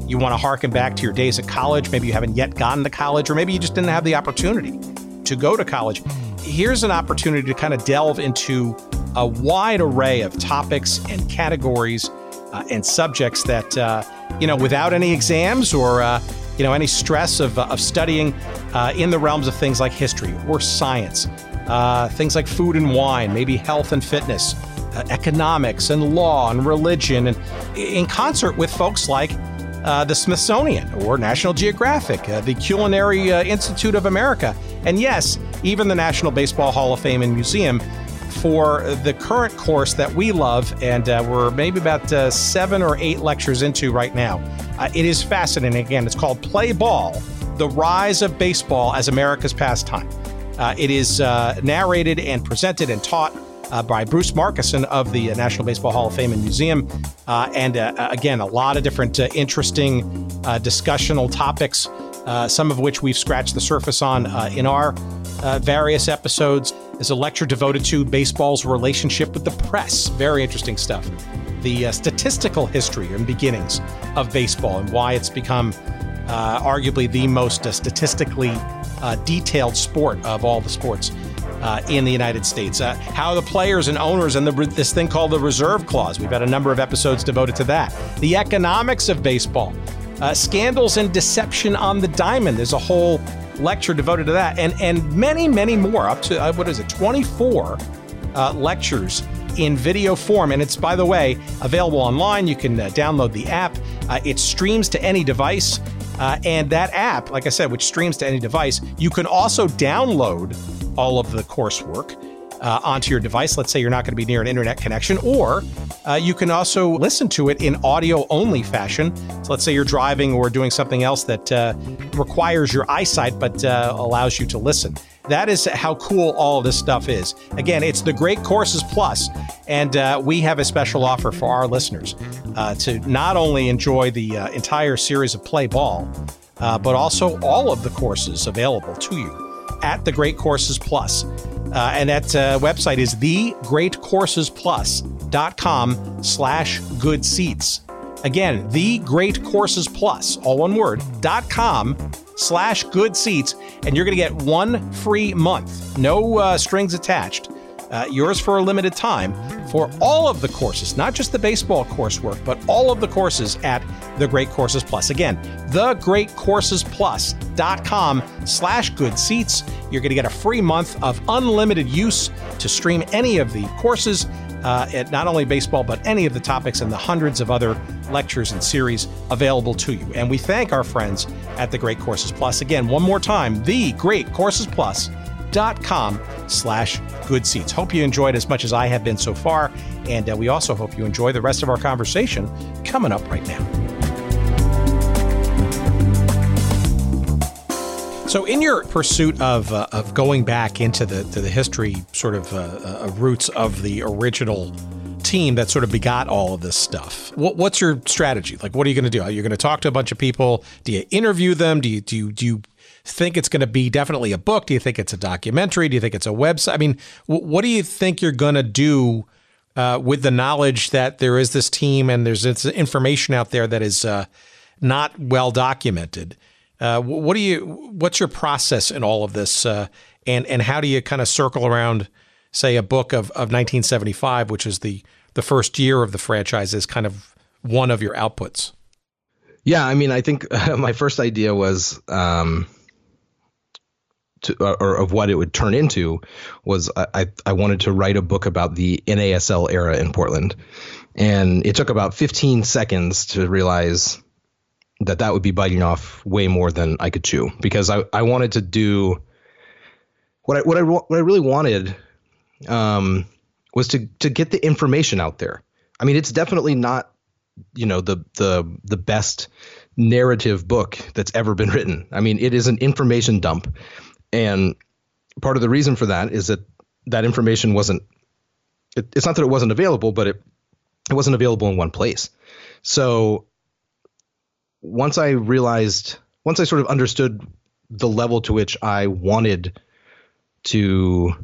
you want to harken back to your days at college. Maybe you haven't yet gotten to college, or maybe you just didn't have the opportunity to go to college. Here's an opportunity to kind of delve into a wide array of topics and categories and subjects that, you know, without any exams or, you know, any stress of studying in the realms of things like history or science, things like food and wine, maybe health and fitness, economics and law and religion, and in concert with folks like the Smithsonian or National Geographic, the Culinary Institute of America, and yes, even the National Baseball Hall of Fame and Museum for the current course that we love. And we're maybe about 7 or 8 lectures into right now. It is fascinating. Again, it's called Play Ball, The Rise of Baseball as America's Pastime. It is narrated and presented and taught by Bruce Markison of the National Baseball Hall of Fame and Museum. Again, a lot of different interesting discussional topics, some of which we've scratched the surface on in our various episodes. There's a lecture devoted to baseball's relationship with the press. Very interesting stuff. The statistical history and beginnings of baseball and why it's become arguably the most statistically detailed sport of all the sports in the United States. How the players and owners and this thing called the reserve clause. We've had a number of episodes devoted to that. The economics of baseball. Scandals and deception on the diamond. There's a whole lecture devoted to that. And many, many more. Up to, 24 lectures in video form. And it's, by the way, available online. You can download the app. It streams to any device. And that app, like I said, which streams to any device, you can also download all of the coursework onto your device. Let's say you're not going to be near an internet connection, or you can also listen to it in audio only fashion. So let's say you're driving or doing something else that requires your eyesight, but allows you to listen. That is how cool all of this stuff is. Again, it's The Great Courses Plus, and we have a special offer for our listeners to not only enjoy the entire series of Play Ball, but also all of the courses available to you at The Great Courses Plus. And that website is thegreatcoursesplus.com/good seats. Again, thegreatcoursesplus, all one word, .com/good seats. And you're going to get one free month, no strings attached, yours for a limited time for all of the courses, not just the baseball coursework, but all of the courses at The Great Courses Plus. Again, thegreatcoursesplus.com/good seats. You're going to get a free month of unlimited use to stream any of the courses at not only baseball, but any of the topics and the hundreds of other lectures and series available to you. And we thank our friends at The Great Courses Plus. Again, one more time, thegreatcoursesplus.com/good seats. Hope you enjoyed as much as I have been so far. And we also hope you enjoy the rest of our conversation coming up right now. So in your pursuit of going back into the history sort of roots of the original team that sort of begot all of this stuff, what's your strategy? Like, what are you going to do? Are you going to talk to a bunch of people? Do you interview them? Do you think it's going to be definitely a book? Do you think it's a documentary? Do you think it's a website? I mean, what do you think you're going to do with the knowledge that there is this team and there's this information out there that is not well documented? What's your process in all of this? And how do you kind of circle around, say, a book of 1975, which is the first year of the franchise, is kind of one of your outputs? Yeah. I mean, I think my first idea was, of what it would turn into was I wanted to write a book about the NASL era in Portland. And it took about 15 seconds to realize that would be biting off way more than I could chew, because I wanted to do what I really wanted was to get the information out there. I mean, it's definitely not, you know, the best narrative book that's ever been written. I mean, it is an information dump. And part of the reason for that is that information wasn't, it's not that it wasn't available, but it wasn't available in one place. So once I sort of understood the level to which I wanted to,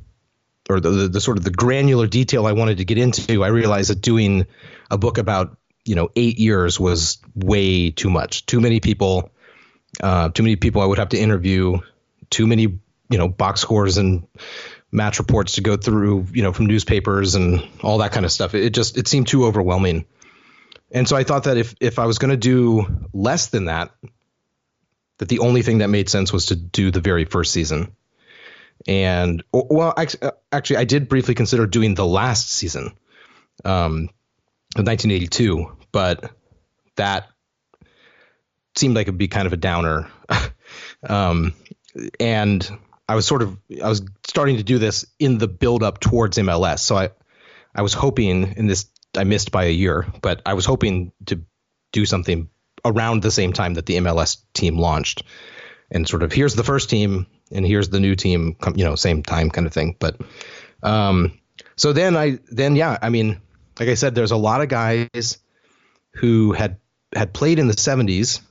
or the sort of the granular detail I wanted to get into, I realized that doing a book about, 8 years was way too much. Too many people I would have to interview, too many, box scores and match reports to go through, from newspapers and all that kind of stuff. It seemed too overwhelming. And so I thought that if I was going to do less than that the only thing that made sense was to do the very first season. And well, actually, I did briefly consider doing the last season, of 1982, but that seemed like it'd be kind of a downer. And I was starting to do this in the build up towards MLS. So I was hoping in this, I missed by a year, but I was hoping to do something around the same time that the MLS team launched, and sort of here's the first team and here's the new team, same time kind of thing. But so then, like I said, there's a lot of guys who had played in the 70s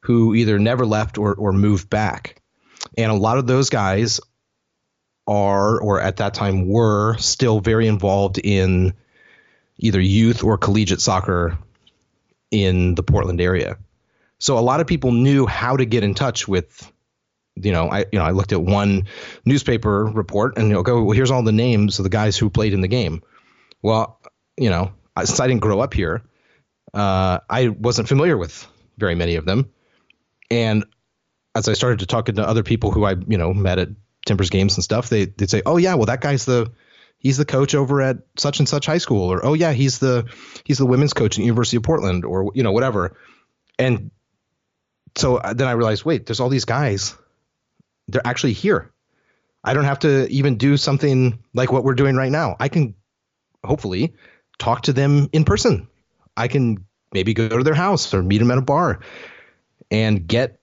who either never left or moved back. And a lot of those guys at that time were still very involved in either youth or collegiate soccer in the Portland area. So a lot of people knew how to get in touch with, I looked at one newspaper report and here's all the names of the guys who played in the game. Well, since I didn't grow up here, I wasn't familiar with very many of them. And as I started to talk to other people who I, met at Timbers games and stuff, they'd say, oh yeah, well that guy's he's the coach over at such and such high school, or, oh yeah, he's the women's coach at the University of Portland, or, whatever. And so then I realized, wait, there's all these guys. They're actually here. I don't have to even do something like what we're doing right now. I can hopefully talk to them in person. I can maybe go to their house or meet them at a bar and get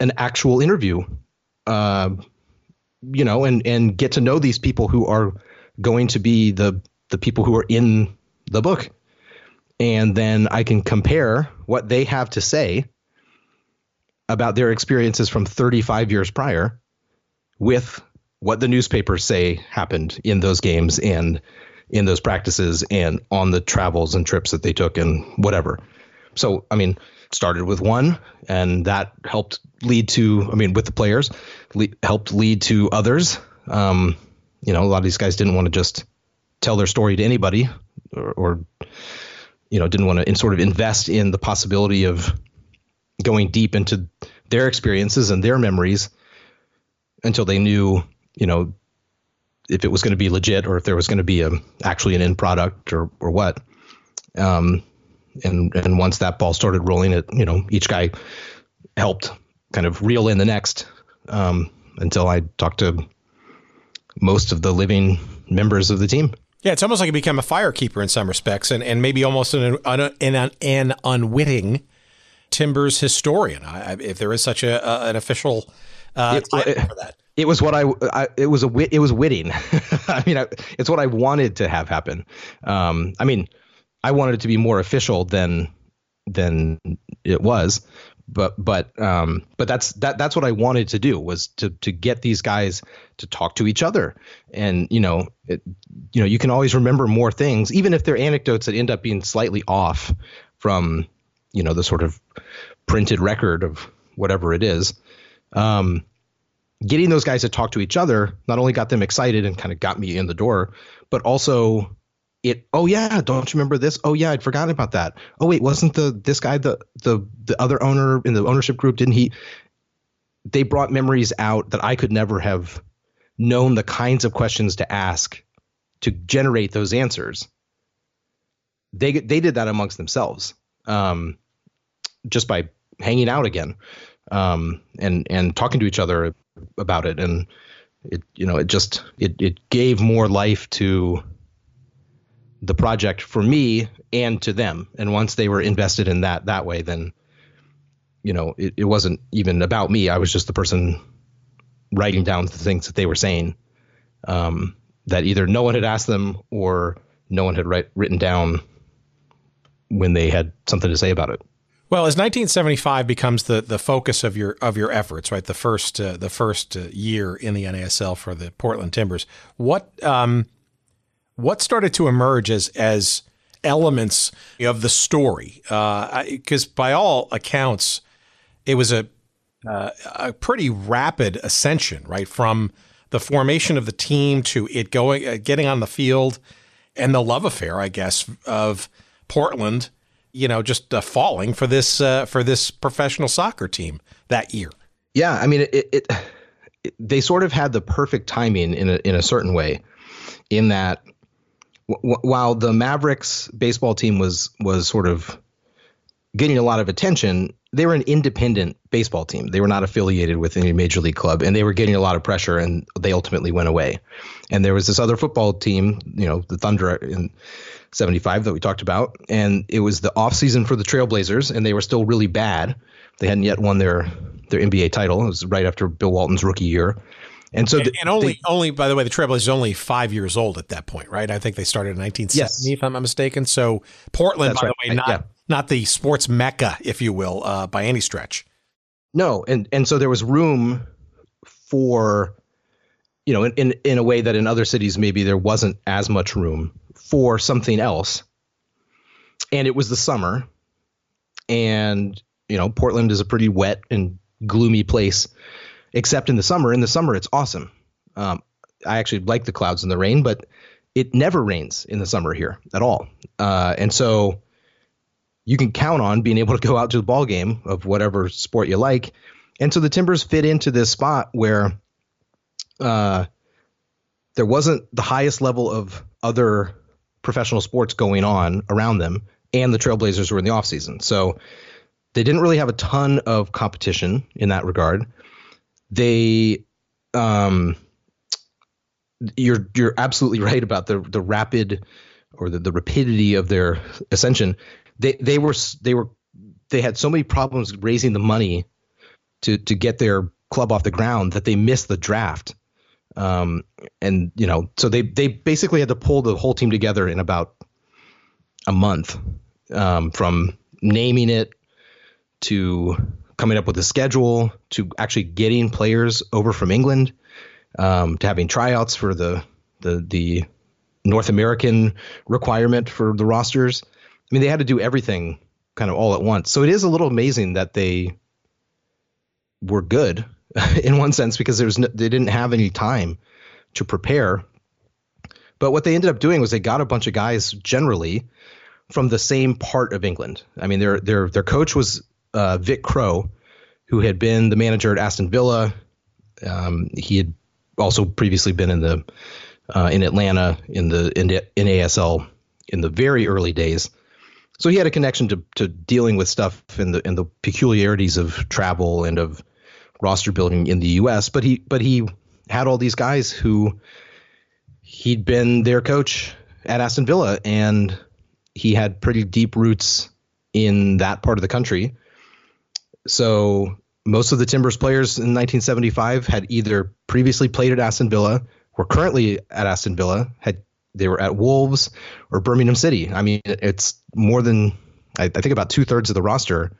an actual interview, and get to know these people who are going to be the people who are in the book. And then I can compare what they have to say about their experiences from 35 years prior with what the newspapers say happened in those games and in those practices and on the travels and trips that they took and whatever. So, started with one, and that helped lead to, with the players, helped lead to others. A lot of these guys didn't want to just tell their story to anybody or didn't want to sort of invest in the possibility of going deep into their experiences and their memories until they knew, if it was going to be legit or if there was going to be actually an end product or what. And once that ball started rolling, each guy helped kind of reel in the next, until I talked to most of the living members of the team. Yeah, it's almost like it became a firekeeper in some respects, and maybe almost an unwitting Timbers historian, if there is such an official title for that. It was what it was Whiting. I mean, it's what I wanted to have happen. I mean, I wanted it to be more official than it was, but that's what I wanted to do, was to get these guys to talk to each other. And, you can always remember more things, even if they're anecdotes that end up being slightly off from, the sort of printed record of whatever it is. Getting those guys to talk to each other not only got them excited and kind of got me in the door, but also oh yeah, don't you remember this? Oh yeah, I'd forgotten about that. Oh wait, wasn't this guy the other owner in the ownership group? Didn't he? They brought memories out that I could never have known the kinds of questions to ask to generate those answers. They did that amongst themselves, just by hanging out again, and talking to each other about it. And it gave more life to the project for me and to them. And once they were invested in that way, then, it wasn't even about me. I was just the person writing down the things that they were saying, that either no one had asked them or no one had written down when they had something to say about it. Well, as 1975 becomes the focus of your efforts, right? The first year in the NASL for the Portland Timbers, what started to emerge as elements of the story? Because by all accounts, it was a pretty rapid ascension, right? From the formation of the team to it going, getting on the field, and the love affair, I guess, of Portland. Just falling for this professional soccer team that year. Yeah, I mean, they sort of had the perfect timing in a certain way, in that while the Mavericks baseball team was sort of getting a lot of attention, they were an independent baseball team. They were not affiliated with any major league club, and they were getting a lot of pressure, and they ultimately went away. And there was this other football team, the Thunder in 75 that we talked about, and it was the off season for the Trailblazers, and they were still really bad. They hadn't yet won their NBA title. It was right after Bill Walton's rookie year. And so only by the way, the Trailblazers only 5 years old at that point, right? I think they started in 1970, yes, if I'm not mistaken. So Portland, that's by right. The way, not the sports mecca, if you will, by any stretch. No, and so there was room for, in a way that in other cities maybe there wasn't as much room for something else. And it was the summer, and Portland is a pretty wet and gloomy place, except in the summer. In the summer, it's awesome. I actually like the clouds and the rain, but it never rains in the summer here at all. And so you can count on being able to go out to the ball game of whatever sport you like. And so the Timbers fit into this spot where there wasn't the highest level of other professional sports going on around them, and the Trailblazers were in the offseason. So they didn't really have a ton of competition in that regard. They, you're absolutely right about the rapid, or the rapidity of their ascension. They had so many problems raising the money to get their club off the ground that they missed the draft. And so they basically had to pull the whole team together in about a month, from naming it to coming up with a schedule to actually getting players over from England, to having tryouts for the North American requirement for the rosters. I mean, they had to do everything kind of all at once. So it is a little amazing that they were good in one sense, because they didn't have any time to prepare. But what they ended up doing was they got a bunch of guys generally from the same part of England. I mean, their coach was Vic Crowe, who had been the manager at Aston Villa. He had also previously been in Atlanta in NASL in the very early days. So he had a connection to dealing with stuff in the peculiarities of travel and of roster building in the U.S. But he had all these guys who he'd been their coach at Aston Villa, and he had pretty deep roots in that part of the country. So most of the Timbers players in 1975 had either previously played at Aston Villa, were currently at Aston Villa, they were at Wolves or Birmingham City. I mean, it's more than I think about 2/3 of the roster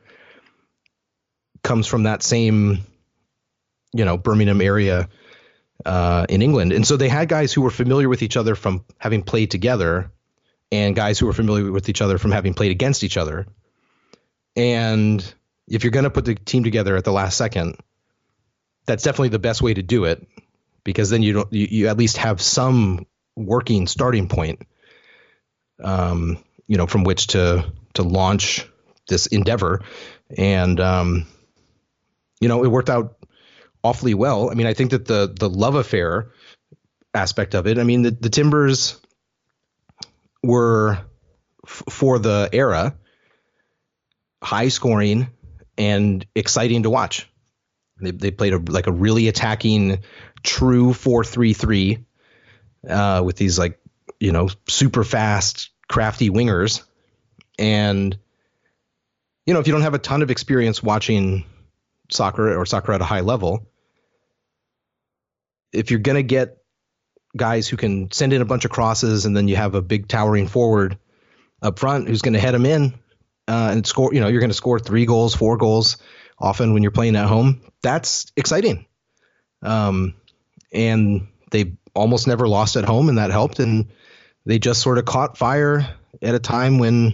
comes from that same, Birmingham area in England. And so they had guys who were familiar with each other from having played together and guys who were familiar with each other from having played against each other. And if you're going to put the team together at the last second, that's definitely the best way to do it, because then you at least have some working starting point, from which to launch this endeavor. And, it worked out awfully well. I mean, I think that the love affair aspect of it, I mean, the Timbers were for the era high scoring and exciting to watch. They played a really attacking, true 4-3-3 with these super fast, crafty wingers. And, if you don't have a ton of experience watching soccer or soccer at a high level, if you're going to get guys who can send in a bunch of crosses and then you have a big towering forward up front who's going to head them in and score, you're going to score 3 goals, 4 goals often when you're playing at home. That's exciting. And they almost never lost at home, and that helped. And they just sort of caught fire at a time when,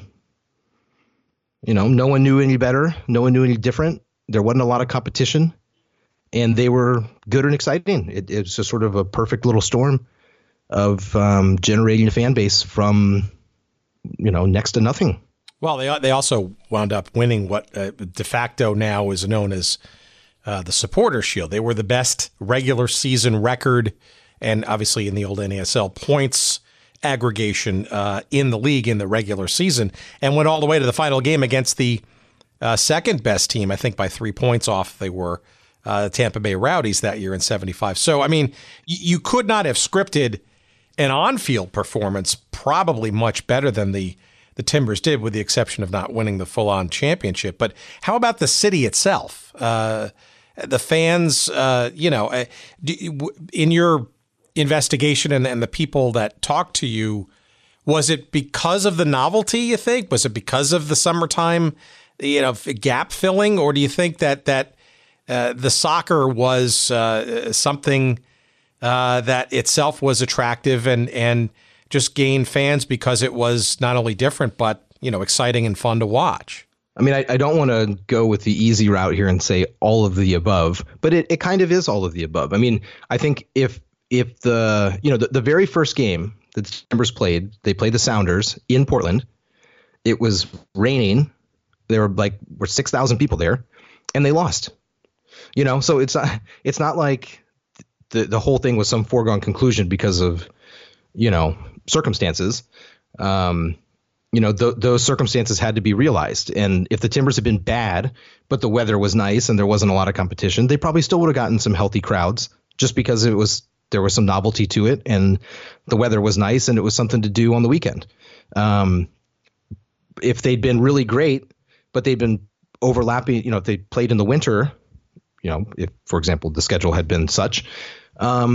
no one knew any better. No one knew any different. There wasn't a lot of competition, and they were good and exciting. It was just sort of a perfect little storm of generating a fan base from, next to nothing. Well, they also wound up winning what de facto now is known as the Supporter Shield. They were the best regular season record, and obviously in the old NASL points aggregation in the league in the regular season, and went all the way to the final game against the second best team, I think by 3 points off they were, the Tampa Bay Rowdies that year in 75. So, I mean, you could not have scripted an on-field performance probably much better than the Timbers did, with the exception of not winning the full-on championship. But how about the city itself? The fans, in your investigation and the people that talked to you, was it because of the novelty, you think? Was it because of the summertime, gap filling? Or do you think that the soccer was something that itself was attractive and just gained fans because it was not only different, but, exciting and fun to watch? I mean, I don't want to go with the easy route here and say all of the above, but it kind of is all of the above. I mean, I think if the very first game that the Timbers played, they played the Sounders in Portland. It was raining. There were 6,000 people there, and they lost. So it's not like the whole thing was some foregone conclusion because of circumstances. Those circumstances had to be realized, and if the Timbers had been bad, but the weather was nice and there wasn't a lot of competition, they probably still would have gotten some healthy crowds just because there was some novelty to it, and the weather was nice and it was something to do on the weekend. If they'd been really great, but they'd been overlapping, if they played in the winter, if, for example, the schedule had been such, I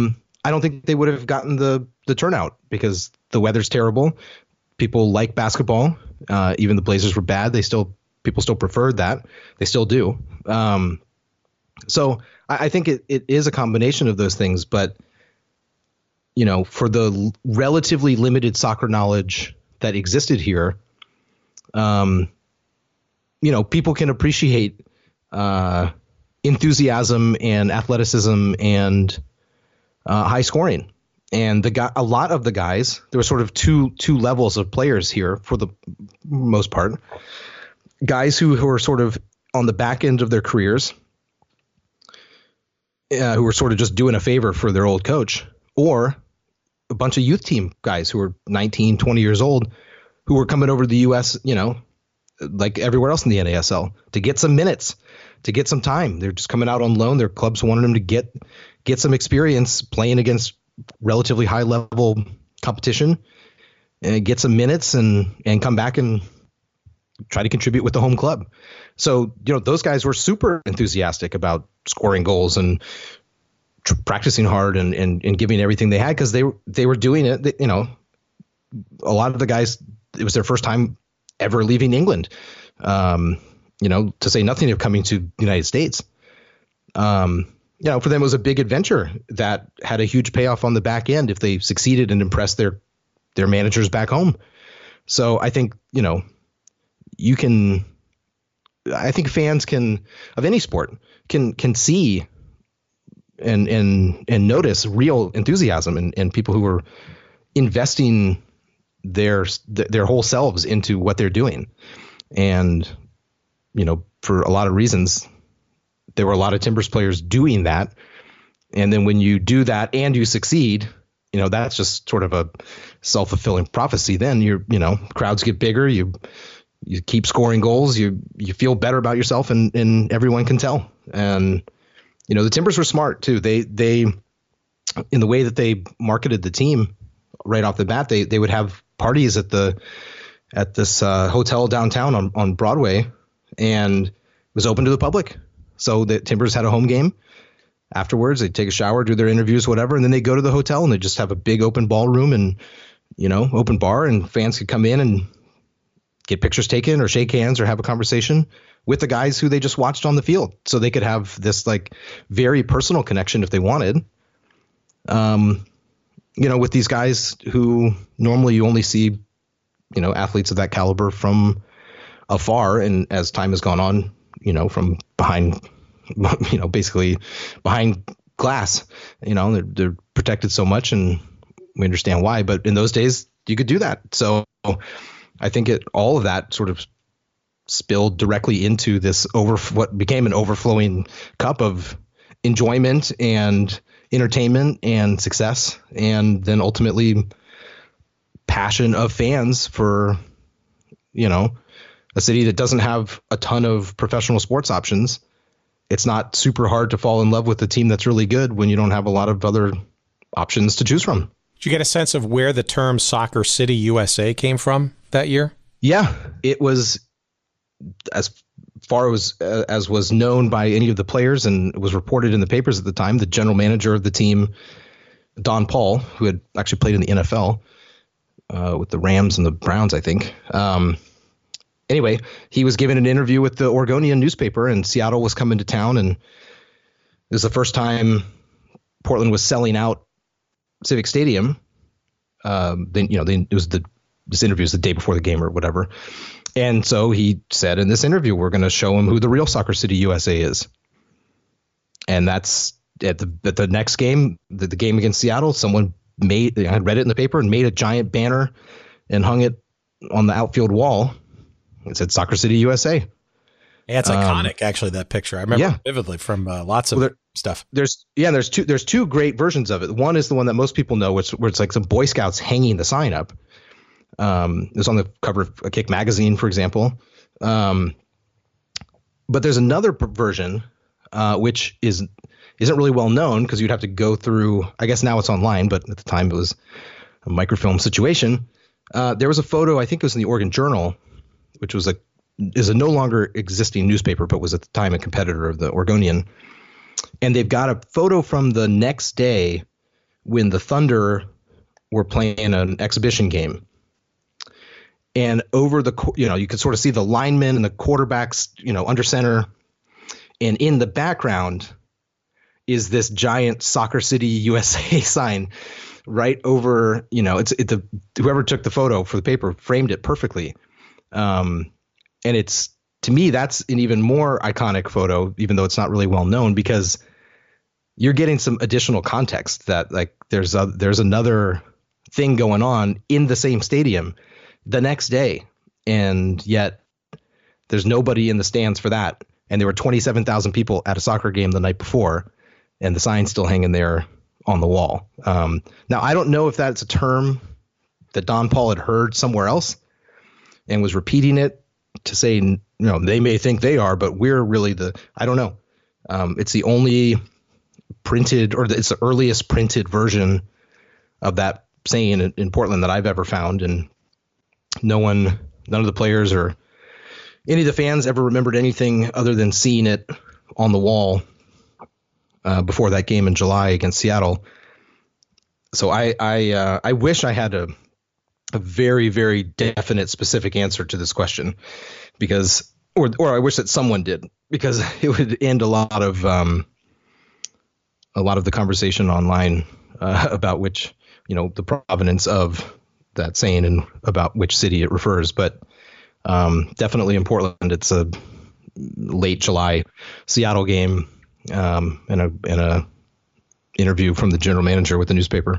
don't think they would have gotten the turnout, because the weather's terrible. People like basketball. Even the Blazers were bad. People still preferred that. They still do. So I think it is a combination of those things, but, for the relatively limited soccer knowledge that existed here, people can appreciate enthusiasm and athleticism and high scoring. And a lot of the guys, there were sort of two levels of players here for the most part. Guys who were sort of on the back end of their careers, who were sort of just doing a favor for their old coach, or a bunch of youth team guys who were 19, 20 years old, who were coming over to the U.S., like everywhere else in the NASL, to get some minutes, to get some time. They're just coming out on loan. Their clubs wanted them to get some experience playing against relatively high level competition and get some minutes and come back and try to contribute with the home club. So, you know, those guys were super enthusiastic about scoring goals and practicing hard and giving everything they had, because they were doing it. You know, a lot of the guys, it was their first time ever leaving England, you know, to say nothing of coming to the United States. You know, for them, it was a big adventure that had a huge payoff on the back end if they succeeded and impressed their managers back home. So I think, you know, fans can, of any sport, can see and notice real enthusiasm and people who are investing their whole selves into what they're doing. And, you know, for a lot of reasons, there were a lot of Timbers players doing that. And then when you do that and you succeed, you know, that's just sort of a self-fulfilling prophecy. Then crowds get bigger, you keep scoring goals, you feel better about yourself, and everyone can tell. And, you know, the Timbers were smart too. They in the way that they marketed the team right off the bat, they would have parties at this hotel downtown on Broadway, and it was open to the public. So the Timbers had a home game afterwards. They'd take a shower, do their interviews, whatever, and then they go to the hotel and they just have a big open ballroom and, you know, open bar, and fans could come in and get pictures taken or shake hands or have a conversation with the guys who they just watched on the field. So they could have this like very personal connection if they wanted, you know, with these guys who normally you only see, you know, athletes of that caliber from afar. And as time has gone on, you know, from behind, you know, basically behind glass, you know, they're protected so much, and we understand why, but in those days you could do that. So I think all of that sort of spilled directly into this what became an overflowing cup of enjoyment and entertainment and success, and then ultimately passion of fans for, you know, a city that doesn't have a ton of professional sports options. It's not super hard to fall in love with a team that's really good when you don't have a lot of other options to choose from. Did you get a sense of where the term Soccer City USA came from that year? Yeah, it was, as far as was known by any of the players and was reported in the papers at the time, the general manager of the team, Don Paul, who had actually played in the NFL with the Rams and the Browns, I think. Anyway, he was given an interview with the Oregonian newspaper, and Seattle was coming to town, and it was the first time Portland was selling out Civic Stadium. This interview was the day before the game or whatever. And so he said in this interview, we're going to show him who the real Soccer City USA is. And that's at the next game, the game against Seattle, someone I read it in the paper and made a giant banner and hung it on the outfield wall. It said Soccer City USA. Yeah, it's iconic, actually, that picture. I remember it vividly from lots of stuff. There's two great versions of it. One is the one that most people know, where it's like some Boy Scouts hanging the sign up. It was on the cover of a Kick magazine, for example. But there's another version, which isn't really well known, because you'd have to go through, I guess now it's online, but at the time it was a microfilm situation. There was a photo, I think it was in the Oregon Journal, which was is a no longer existing newspaper, but was at the time a competitor of the Oregonian. And they've got a photo from the next day when the Thunder were playing an exhibition game. And over you could sort of see the linemen and the quarterbacks, you know, under center. And in the background is this giant Soccer City USA sign right over, you know, whoever took the photo for the paper framed it perfectly. And it's, to me, that's an even more iconic photo, even though it's not really well known, because you're getting some additional context that like there's another thing going on in the same stadium the next day. And yet there's nobody in the stands for that. And there were 27,000 people at a soccer game the night before, and the sign's still hanging there on the wall. Now, I don't know if that's a term that Don Paul had heard somewhere else and was repeating it to say, you know, they may think they are, but we're really I don't know. It's the only printed, or it's the earliest printed version of that saying in Portland that I've ever found. And none of the players or any of the fans ever remembered anything other than seeing it on the wall before that game in July against Seattle. So I wish I had a very, very definite, specific answer to this question, because or I wish that someone did, because it would end a lot of the conversation online about which, you know, the provenance of that saying and about which city it refers. But definitely in Portland, it's a late July Seattle game and a interview from the general manager with the newspaper.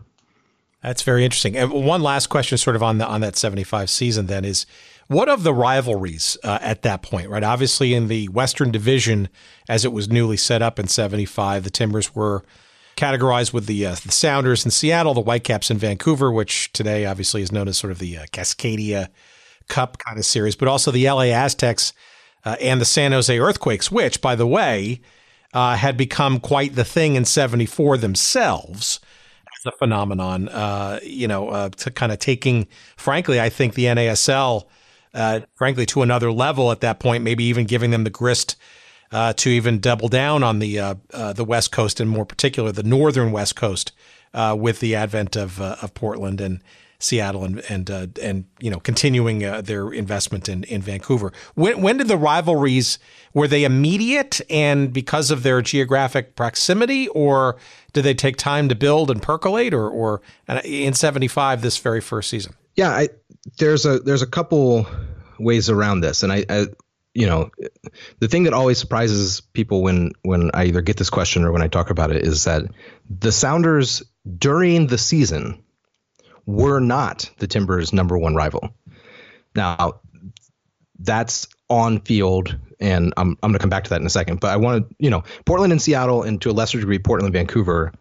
That's very interesting. And one last question sort of on that 75 season then is, what of the rivalries at that point, right? Obviously in the Western Division, as it was newly set up in 75, the Timbers were categorized with the Sounders in Seattle, the Whitecaps in Vancouver, which today obviously is known as sort of the Cascadia Cup kind of series, but also the LA Aztecs and the San Jose Earthquakes, which, by the way, had become quite the thing in 74 themselves as a phenomenon, to kind of taking, frankly, I think the NASL, frankly, to another level at that point, maybe even giving them the grist to even double down on the West Coast, and more particular, the northern West Coast, with the advent of Portland and Seattle and continuing their investment in Vancouver. When did the rivalries, were they immediate and because of their geographic proximity, or did they take time to build and percolate, or in 75, this very first season? Yeah, there's a couple ways around this. And I the thing that always surprises people when I either get this question or when I talk about it is that the Sounders during the season were not the Timbers' number one rival. Now, that's on field, and I'm going to come back to that in a second. But I want to, Portland and Seattle, and to a lesser degree, Portland and Vancouver,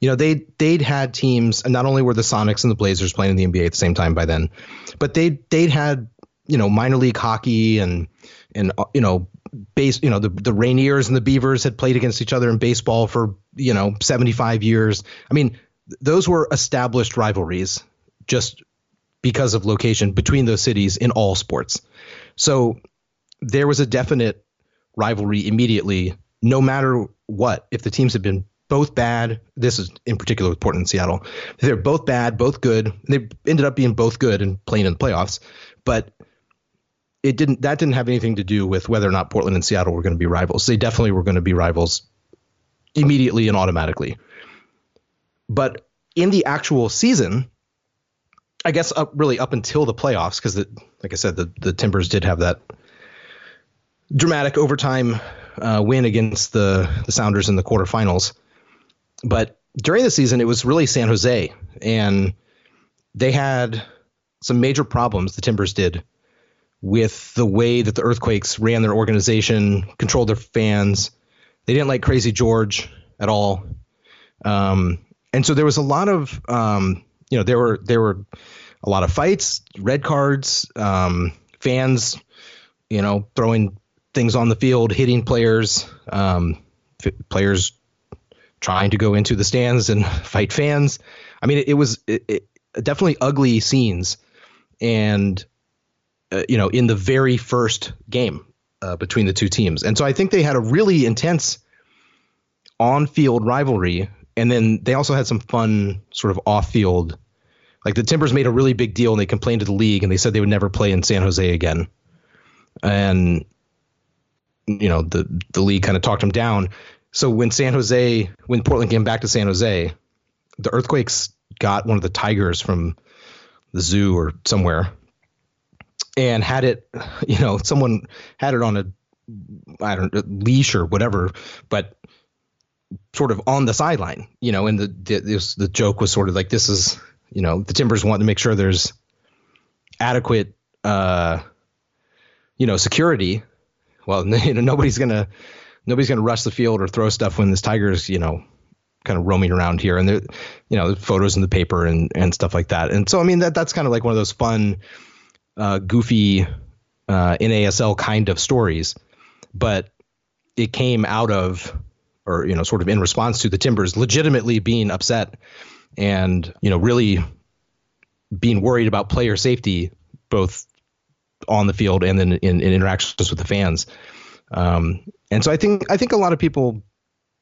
they'd had teams, and not only were the Sonics and the Blazers playing in the NBA at the same time by then, but they'd had, minor league hockey and the Rainiers and the Beavers had played against each other in baseball for, 75 years. I mean, those were established rivalries just because of location between those cities in all sports. So there was a definite rivalry immediately, no matter what. If the teams had been both bad, this is in particular with Portland and Seattle, they're both bad, both good. They ended up being both good and playing in the playoffs, but that didn't have anything to do with whether or not Portland and Seattle were going to be rivals. They definitely were going to be rivals immediately and automatically. But in the actual season, I guess up until the playoffs, because like I said, the Timbers did have that dramatic overtime win against the Sounders in the quarterfinals. But during the season, it was really San Jose, and they had some major problems, the Timbers did, with the way that the Earthquakes ran their organization, controlled their fans. They didn't like Crazy George at all. And so there was a lot of, there were a lot of fights, red cards, fans, throwing things on the field, hitting players, players trying to go into the stands and fight fans. I mean, it was definitely ugly scenes. And, in the very first game between the two teams. And so I think they had a really intense on-field rivalry. And then they also had some fun sort of off-field. Like the Timbers made a really big deal, and they complained to the league, and they said they would never play in San Jose again. And, the league kind of talked them down. So when Portland came back to San Jose, the Earthquakes got one of the tigers from the zoo or somewhere and had it, someone had it on a leash or whatever, but sort of on the sideline, and the joke was sort of like, this is, the Timbers want to make sure there's adequate, security. Well, nobody's going to rush the field or throw stuff when this tiger's, kind of roaming around here, and there, photos in the paper and stuff like that. And so, I mean, that's kind of like one of those fun, goofy, NASL kind of stories, but it came out of, or, sort of in response to the Timbers legitimately being upset and, really being worried about player safety, both on the field and then in interactions with the fans. And so I think a lot of people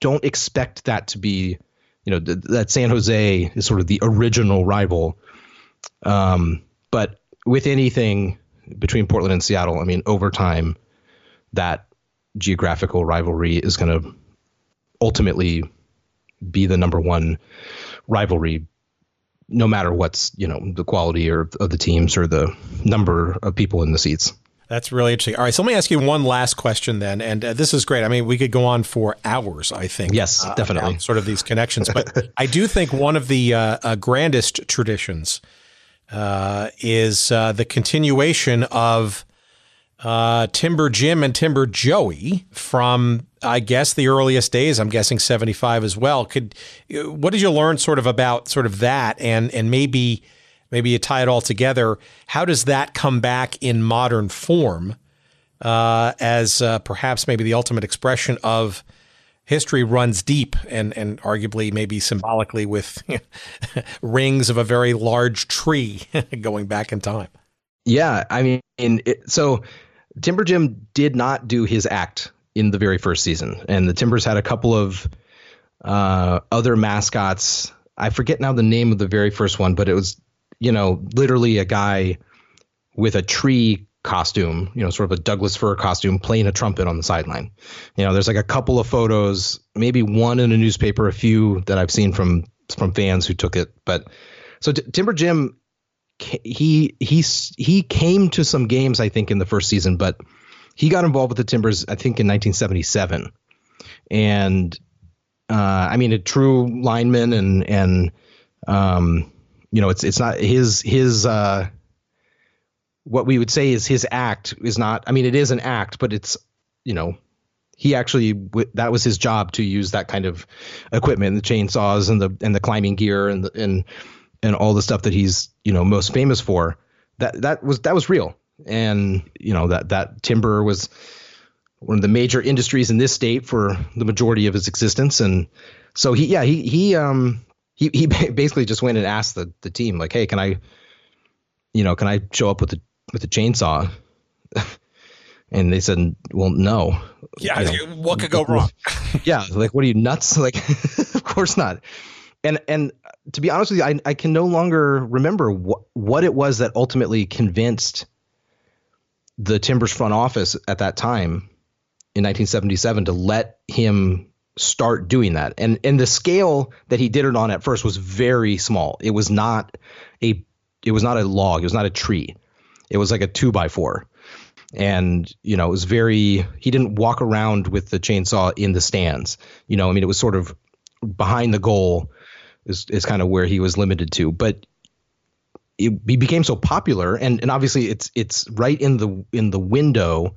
don't expect that to be, you know, that San Jose is sort of the original rival. But with anything between Portland and Seattle, I mean, over time, that geographical rivalry is going to ultimately be the number one rivalry, no matter what's, you know, the quality or of the teams or the number of people in the seats. That's really interesting. All right, so let me ask you one last question then, and this is great. I mean, we could go on for hours, I think. Yes, definitely. Sort of these connections, but I do think one of the grandest traditions is the continuation of Timber Jim and Timber Joey from, I guess, the earliest days. I'm guessing 75 as well. What did you learn sort of about sort of that, and maybe you tie it all together? How does that come back in modern form as perhaps maybe the ultimate expression of history runs deep and arguably maybe symbolically with rings of a very large tree going back in time? Yeah, I mean, so Timber Jim did not do his act in the very first season, and the Timbers had a couple of other mascots. I forget now the name of the very first one, but it was, you know, literally a guy with a tree costume, you know, sort of a Douglas fir costume, playing a trumpet on the sideline. You know, there's like a couple of photos, maybe one in a newspaper, a few that I've seen from fans who took it. But so Timber Jim, he came to some games, I think, in the first season, but he got involved with the Timbers, I think, in 1977. And I mean, a true lineman, and you know, it's not his what we would say is his act is not, I mean, it is an act, but it's, you know, he actually, that was his job to use that kind of equipment, the chainsaws and the climbing gear and all the stuff that he's, you know, most famous for. That was real. And, you know, that timber was one of the major industries in this state for the majority of its existence. And so he basically just went and asked the team, like, hey, can I show up with a chainsaw? And they said, well, no. Yeah. What could go wrong? Yeah. Like, what are you, nuts? Like, of course not. And to be honest with you, I can no longer remember what it was that ultimately convinced the Timbers front office at that time in 1977 to let him start doing that. And the scale that he did it on at first was very small. It was not a log. It was not a tree. It was like a 2x4. And, you know, it was he didn't walk around with the chainsaw in the stands. You know, I mean, it was sort of behind the goal is kind of where he was limited to, but he became so popular. And obviously it's right in the window,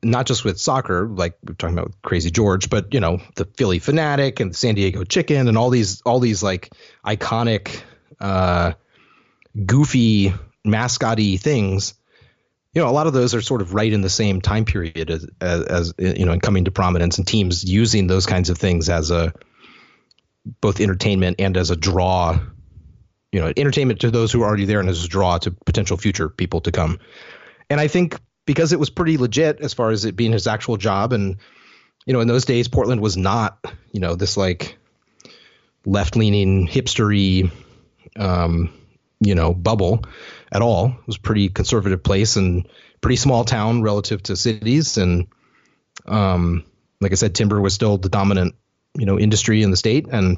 not just with soccer, like we're talking about Crazy George, but, you know, the Philly Fanatic and the San Diego Chicken and all these like iconic, goofy mascot-y things. You know, a lot of those are sort of right in the same time period as you know, and coming to prominence, and teams using those kinds of things as both entertainment and as a draw, you know, entertainment to those who are already there and as a draw to potential future people to come. And I think because it was pretty legit as far as it being his actual job, and, you know, in those days, Portland was not, you know, this like left-leaning hipstery, you know, bubble at all. It was a pretty conservative place and pretty small town relative to cities. And, like I said, timber was still the dominant, you know, industry in the state, and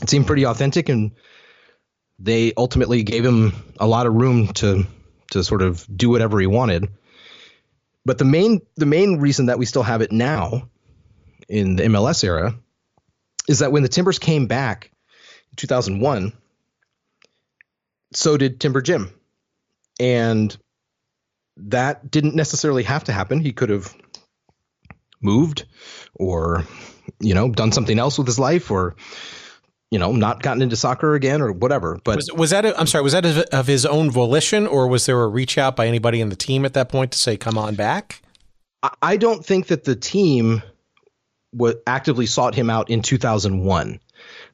it seemed pretty authentic. And they ultimately gave him a lot of room to sort of do whatever he wanted. But the main reason that we still have it now in the MLS era is that when the Timbers came back in 2001, so did Timber Jim. And that didn't necessarily have to happen. He could have moved or, you know, done something else with his life, or, you know, not gotten into soccer again or whatever. But was that of his own volition, or was there a reach out by anybody in the team at that point to say, come on back? I don't think that the team actively sought him out in 2001.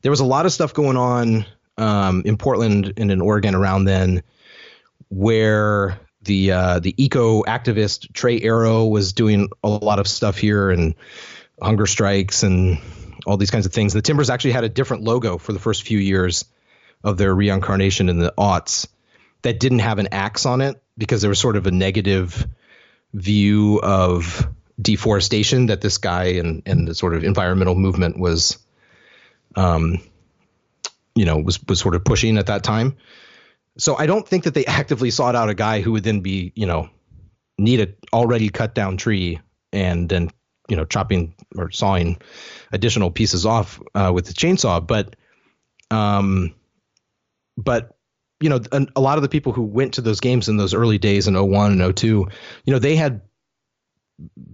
There was a lot of stuff going on in Portland and in Oregon around then, where the eco activist Trey Arrow was doing a lot of stuff here, and hunger strikes and all these kinds of things. The Timbers actually had a different logo for the first few years of their reincarnation in the aughts that didn't have an axe on it, because there was sort of a negative view of deforestation that this guy and the sort of environmental movement was, was sort of pushing at that time. So I don't think that they actively sought out a guy who would then be, need an already cut down tree and then, chopping or sawing additional pieces off with the chainsaw. But, a lot of the people who went to those games in those early days in 01 and 02, they had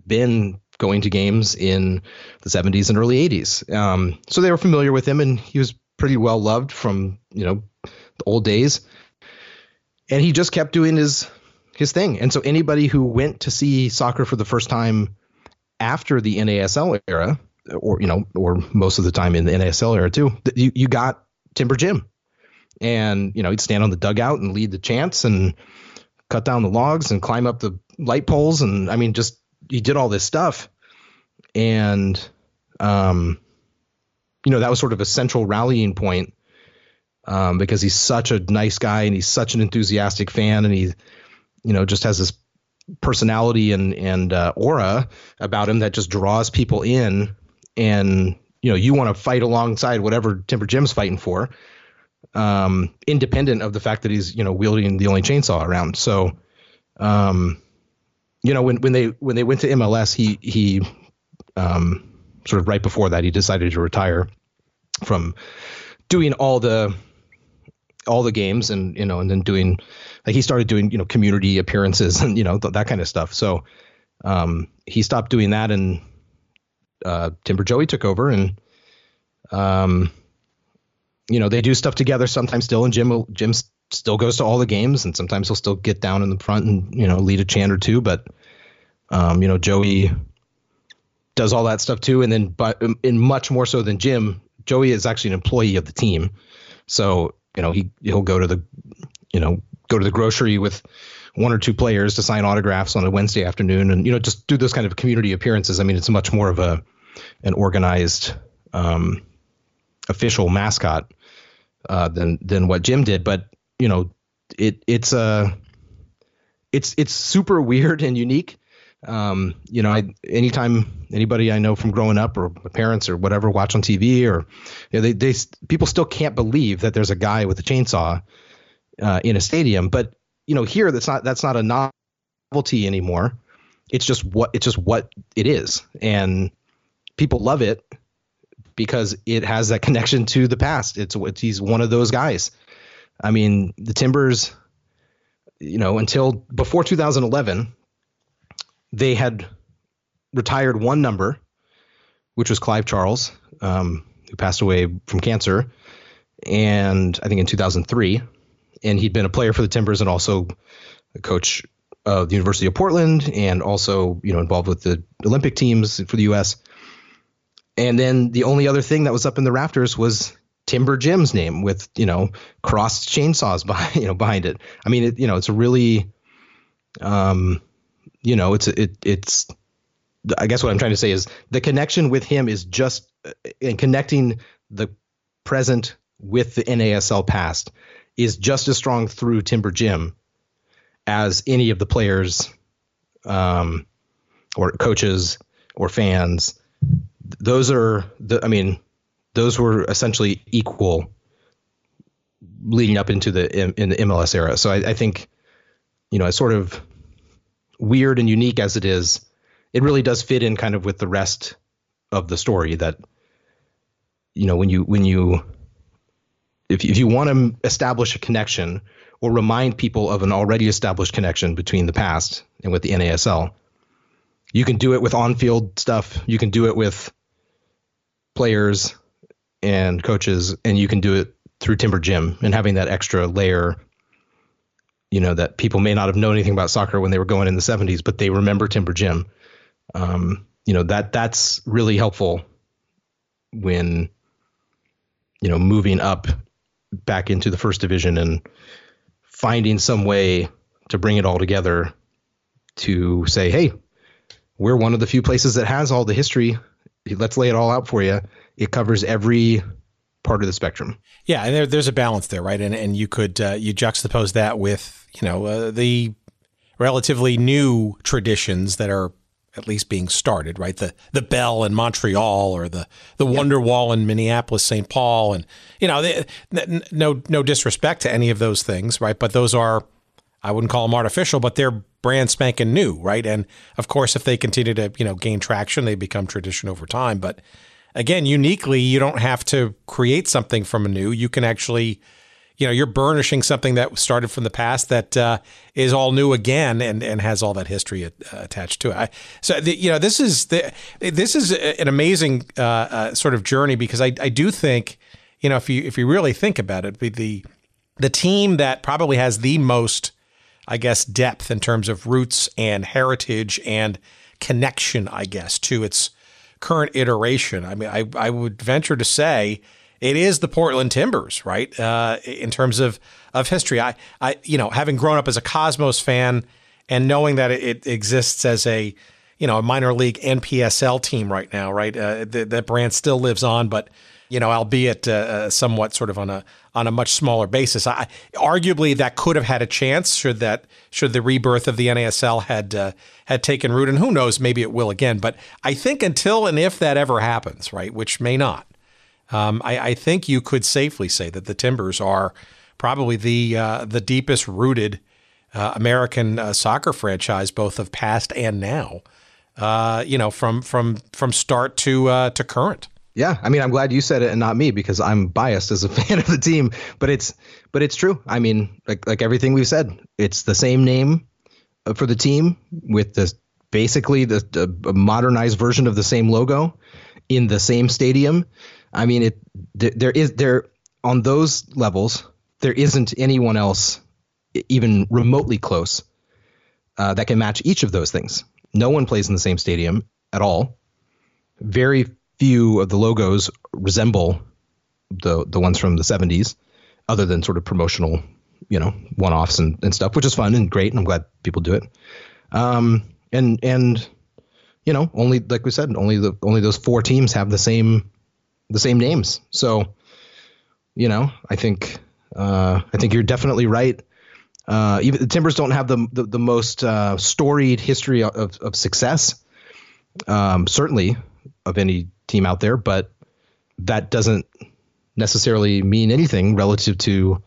been going to games in the 70s and early 80s. So they were familiar with him, and he was pretty well loved from, the old days. And he just kept doing his thing. And so anybody who went to see soccer for the first time after the NASL era, or most of the time in the NASL era too, you got Timber Jim. And, he'd stand on the dugout and lead the chants and cut down the logs and climb up the light poles. And he did all this stuff. And, that was sort of a central rallying point, because he's such a nice guy and he's such an enthusiastic fan. And he, just has this personality and aura about him that just draws people in. And, you want to fight alongside whatever Timber Jim's fighting for, independent of the fact that he's, wielding the only chainsaw around. So, when they went to MLS, he sort of right before that, he decided to retire from doing all the games and, and then doing, like, he started doing, community appearances and, that kind of stuff. So, he stopped doing that, and, Timber Joey took over, and, they do stuff together sometimes still, and Jim still goes to all the games, and sometimes he'll still get down in the front and, lead a chant or two. But, Joey does all that stuff too. And then, but in much more so than Jim, Joey is actually an employee of the team. So, he'll go to the, grocery with one or two players to sign autographs on a Wednesday afternoon, and, just do those kind of community appearances. I mean, it's much more of an organized, official mascot than what Jim did. But, it's super weird and unique. Anytime anybody I know from growing up, or my parents or whatever, watch on TV, or they people still can't believe that there's a guy with a chainsaw in a stadium. But here that's not a novelty anymore. It's just what it is, and people love it because it has that connection to the past. He's one of those guys. I mean, the Timbers, until before 2011, they had retired one number, which was Clive Charles, who passed away from cancer, and I think in 2003. And he'd been a player for the Timbers and also a coach of the University of Portland, and also, involved with the Olympic teams for the U.S. And then the only other thing that was up in the rafters was Timber Jim's name with, crossed chainsaws behind it. I mean, it's a really, it's I guess what I'm trying to say is the connection with him is just in connecting the present with the NASL past is just as strong through Timber Jim as any of the players, or coaches or fans. Those were essentially equal leading up into in the MLS era. So I think, it's sort of weird and unique as it is, it really does fit in kind of with the rest of the story that, if you want to establish a connection or remind people of an already established connection between the past and with the NASL, you can do it with on-field stuff. You can do it with players and coaches, and you can do it through Timber Jim and having that extra layer, that people may not have known anything about soccer when they were going in the 70s, but they remember Timber Jim. That's really helpful when, moving up back into the first division and finding some way to bring it all together to say, hey, we're one of the few places that has all the history. Let's lay it all out for you. It covers every part of the spectrum. Yeah. And there's a balance there, right? And you could, you juxtapose that with, the relatively new traditions that are at least being started, right? The Bell in Montreal, or the Wonder Wall in Minneapolis, St. Paul. And, no disrespect to any of those things, right? But those are, I wouldn't call them artificial, but they're brand spanking new, right? And of course, if they continue to, gain traction, they become tradition over time. But again, uniquely, you don't have to create something from anew. You can actually, you're burnishing something that started from the past that is all new again and has all that history attached to it. This is an amazing sort of journey, because I do think, if you really think about it, the team that probably has the most, I guess, depth in terms of roots and heritage and connection, I guess, to its current iteration. I mean, I would venture to say it is the Portland Timbers, right? In terms of history, I having grown up as a Cosmos fan and knowing that it exists as a, a minor league NPSL team right now, right? That brand still lives on, but albeit somewhat sort of on a much smaller basis. Arguably, that could have had a chance should the rebirth of the NASL had taken root. And who knows, maybe it will again. But I think until and if that ever happens, right, which may not, I think you could safely say that the Timbers are probably the deepest rooted American soccer franchise, both of past and now, from start to current. Yeah, I mean, I'm glad you said it and not me, because I'm biased as a fan of the team, but it's true. I mean, like everything we've said, it's the same name for the team with basically the modernized version of the same logo in the same stadium. I mean, there on those levels, there isn't anyone else even remotely close that can match each of those things. No one plays in the same stadium at all. Very few of the logos resemble the ones from the 70s, other than sort of promotional, one-offs and stuff, which is fun and great, and I'm glad people do it. Only, like we said, only those four teams have the same names. So, I think you're definitely right. Even the Timbers don't have the most storied history of success, certainly of any team out there, but that doesn't necessarily mean anything relative to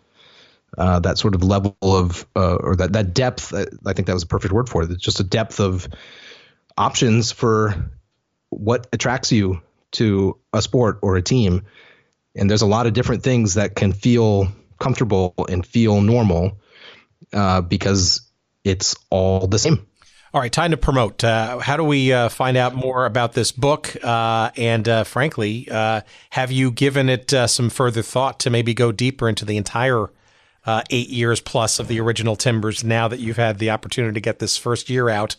that sort of level of or that depth. I think that was a perfect word for it. It's just a depth of options for what attracts you to a sport or a team. And there's a lot of different things that can feel comfortable and feel normal because it's all the same. All right, time to promote. How do we find out more about this book? And frankly, have you given it some further thought to maybe go deeper into the entire 8 years plus of the original Timbers, now that you've had the opportunity to get this first year out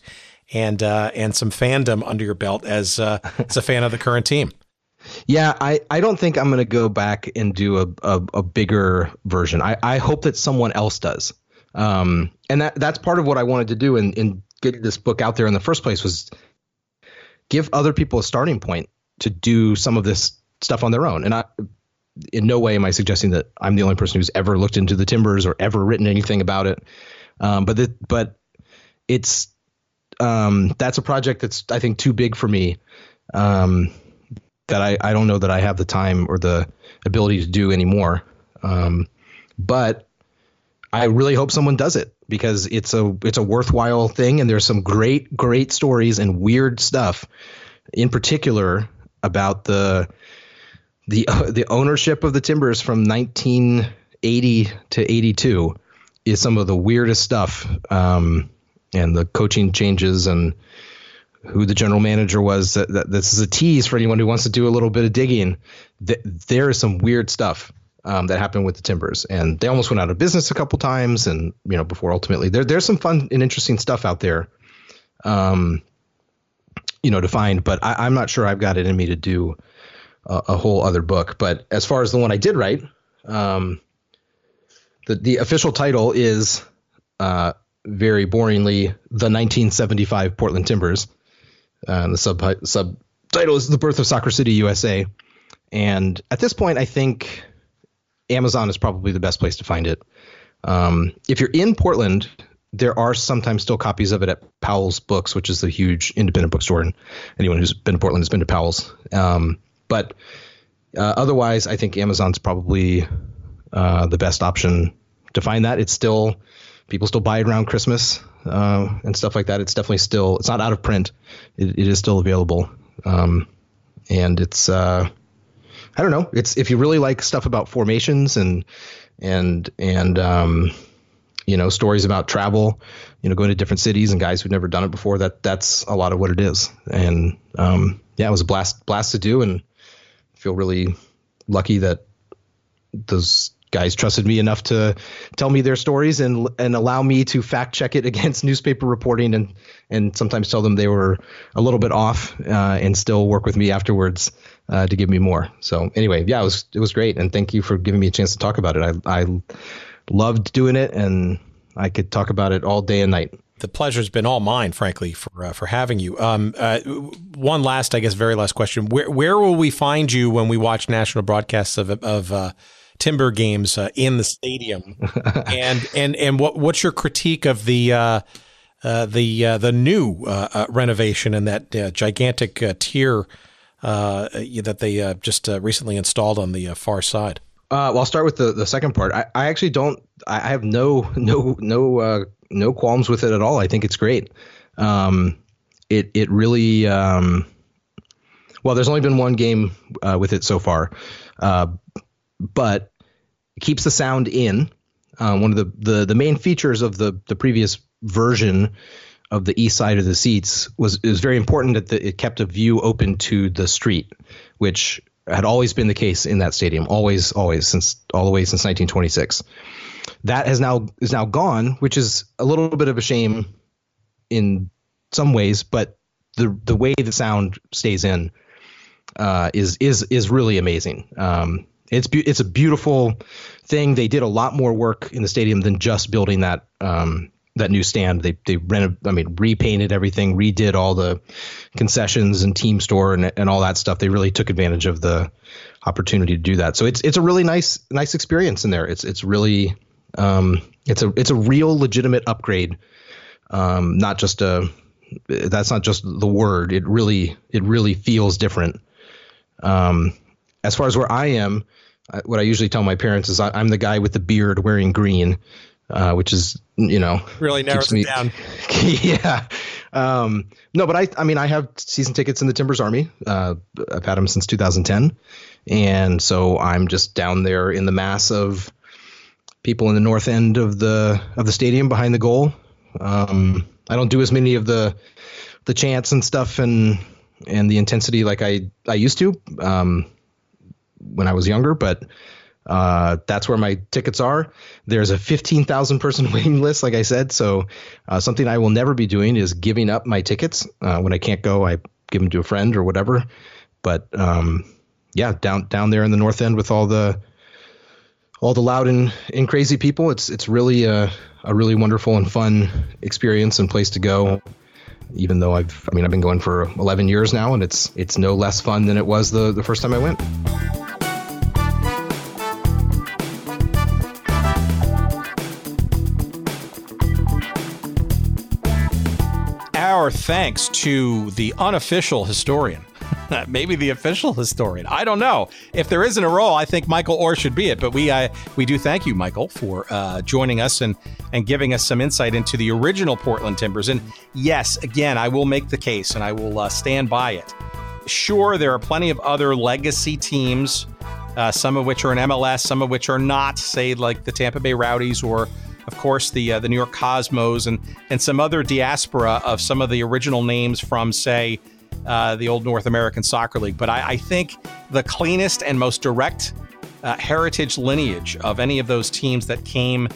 and some fandom under your belt as a fan of the current team? Yeah, I don't think I'm going to go back and do a bigger version. I hope that someone else does. And that's part of what I wanted to do in getting this book out there in the first place, was give other people a starting point to do some of this stuff on their own. And I, in no way am I suggesting that I'm the only person who's ever looked into the Timbers or ever written anything about it. But that's a project that's, I think, too big for me, that I don't know that I have the time or the ability to do anymore. But I really hope someone does it, because it's a worthwhile thing. And there's some great, great stories and weird stuff, in particular about the ownership of the Timbers from 1980 to 82 is some of the weirdest stuff. And the coaching changes and who the general manager was. This is a tease for anyone who wants to do a little bit of digging. There is some weird stuff that happened with the Timbers, and they almost went out of business a couple times. And, before ultimately there's some fun and interesting stuff out there, to find, but I'm not sure I've got it in me to do a whole other book. But as far as the one I did write, the official title is very boringly, the 1975 Portland Timbers. The subtitle is The Birth of Soccer City, USA. And at this point, I think Amazon is probably the best place to find it. If you're in Portland, there are sometimes still copies of it at Powell's Books, which is the huge independent bookstore. And anyone who's been to Portland has been to Powell's. But otherwise, I think Amazon's probably the best option to find that. It's still, people still buy it around Christmas and stuff like that. It's definitely still, it's not out of print. It is still available. And it's, I don't know. It's, if you really like stuff about formations and you know, stories about travel, you know, going to different cities and guys who've never done it before, that's a lot of what it is. And, yeah, it was a blast to do, and I feel really lucky that those guys trusted me enough to tell me their stories and allow me to fact check it against newspaper reporting and sometimes tell them they were a little bit off, and still work with me afterwards, to give me more. So anyway, yeah, it was great. And thank you for giving me a chance to talk about it. I loved doing it, and I could talk about it all day and night. The pleasure's been all mine, frankly, for having you. One last, I guess, very last question: where will we find you when we watch national broadcasts of Timber games in the stadium? and what's your critique of the new renovation and that gigantic tier that they just recently installed on the far side? Well, I'll start with the second part. I actually don't. I have no qualms with it at all. I think it's great. It really. Well, there's only been one game with it so far, but it keeps the sound in. One of the main features of the previous version of the east side of the seats was very important that it kept a view open to the street, which had always been the case in that stadium, always since 1926. That is now gone, which is a little bit of a shame in some ways, but the way the sound stays in is really amazing. It's a beautiful thing. They did a lot more work in the stadium than just building that new stand. They repainted everything, redid all the concessions and team store and all that stuff. They really took advantage of the opportunity to do that. So it's a really nice experience in there. It's really it's a real legitimate upgrade. That's not just the word. It really feels different. As far as where I am, what I usually tell my parents is I'm the guy with the beard wearing green. Which is, you know, really narrows it down. Yeah. No, but I have season tickets in the Timbers Army. I've had them since 2010. And so I'm just down there in the mass of people in the north end of the stadium behind the goal. I don't do as many of the chants and stuff and the intensity like I used to, when I was younger, but, that's where my tickets are. There's a 15,000 person waiting list, like I said. So something I will never be doing is giving up my tickets. When I can't go, I give them to a friend or whatever. But yeah, down there in the north end with all the loud and crazy people, it's really a really wonderful and fun experience and place to go. Even though I've been going for 11 years now, and it's no less fun than it was the first time I went. Our thanks to the unofficial historian, maybe the official historian. I don't know if there isn't a role. I think Michael Orr should be it. But we do thank you, Michael, for joining us and giving us some insight into the original Portland Timbers. And yes, again, I will make the case, and I will stand by it. Sure, there are plenty of other legacy teams, some of which are in MLS, some of which are not. Say like the Tampa Bay Rowdies or, of course, the New York Cosmos and some other diaspora of some of the original names from, say, the old North American Soccer League. But I think the cleanest and most direct heritage lineage of any of those teams that came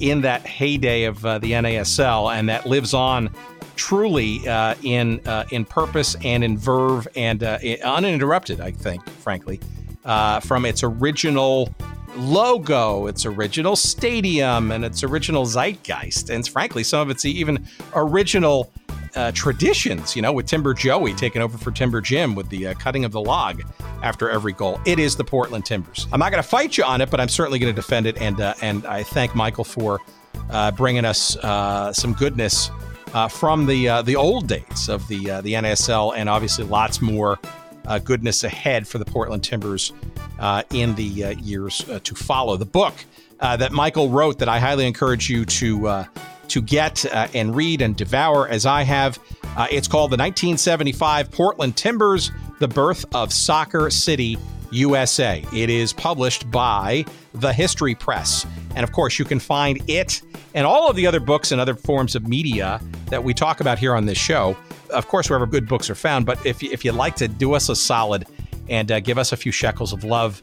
in that heyday of the NASL and that lives on truly in purpose and in verve and uninterrupted, I think, frankly, from its original logo, its original stadium, and its original zeitgeist. And frankly, some of its even original traditions, you know, with Timber Joey taking over for Timber Jim with the cutting of the log after every goal. It is the Portland Timbers. I'm not going to fight you on it, but I'm certainly going to defend it. And I thank Michael for bringing us some goodness from the old days of the NASL, and obviously lots more goodness ahead for the Portland Timbers in the years to follow. The book that Michael wrote that I highly encourage you to get and read and devour as I have. It's called The 1975 Portland Timbers, The Birth of Soccer City, USA. It is published by The History Press. And of course, you can find it and all of the other books and other forms of media that we talk about here on this show, of course, wherever good books are found. But if you'd like to do us a solid and give us a few shekels of love,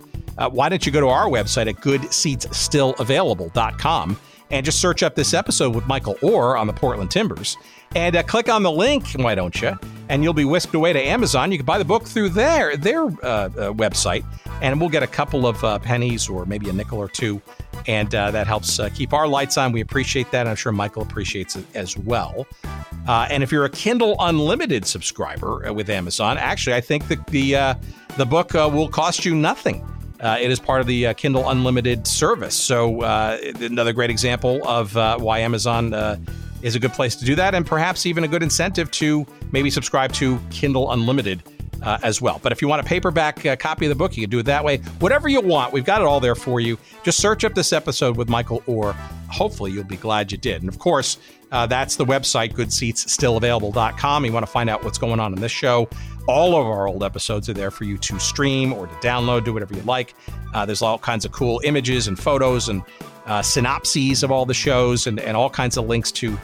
why don't you go to our website at goodseatsstillavailable.com and just search up this episode with Michael Orr on the Portland Timbers and click on the link, why don't you? And you'll be whisked away to Amazon. You can buy the book through their website, and we'll get a couple of pennies or maybe a nickel or two. And that helps keep our lights on. We appreciate that. I'm sure Michael appreciates it as well. And if you're a Kindle Unlimited subscriber with Amazon, actually, I think that the book will cost you nothing. It is part of the Kindle Unlimited service. So another great example of why Amazon is a good place to do that, and perhaps even a good incentive to maybe subscribe to Kindle Unlimited as well. But if you want a paperback copy of the book, you can do it that way. Whatever you want, we've got it all there for you. Just search up this episode with Michael Orr. Hopefully, you'll be glad you did. And of course, that's the website, goodseatsstillavailable.com. You want to find out what's going on in this show. All of our old episodes are there for you to stream or to download, do whatever you like. There's all kinds of cool images and photos and synopses of all the shows and all kinds of links to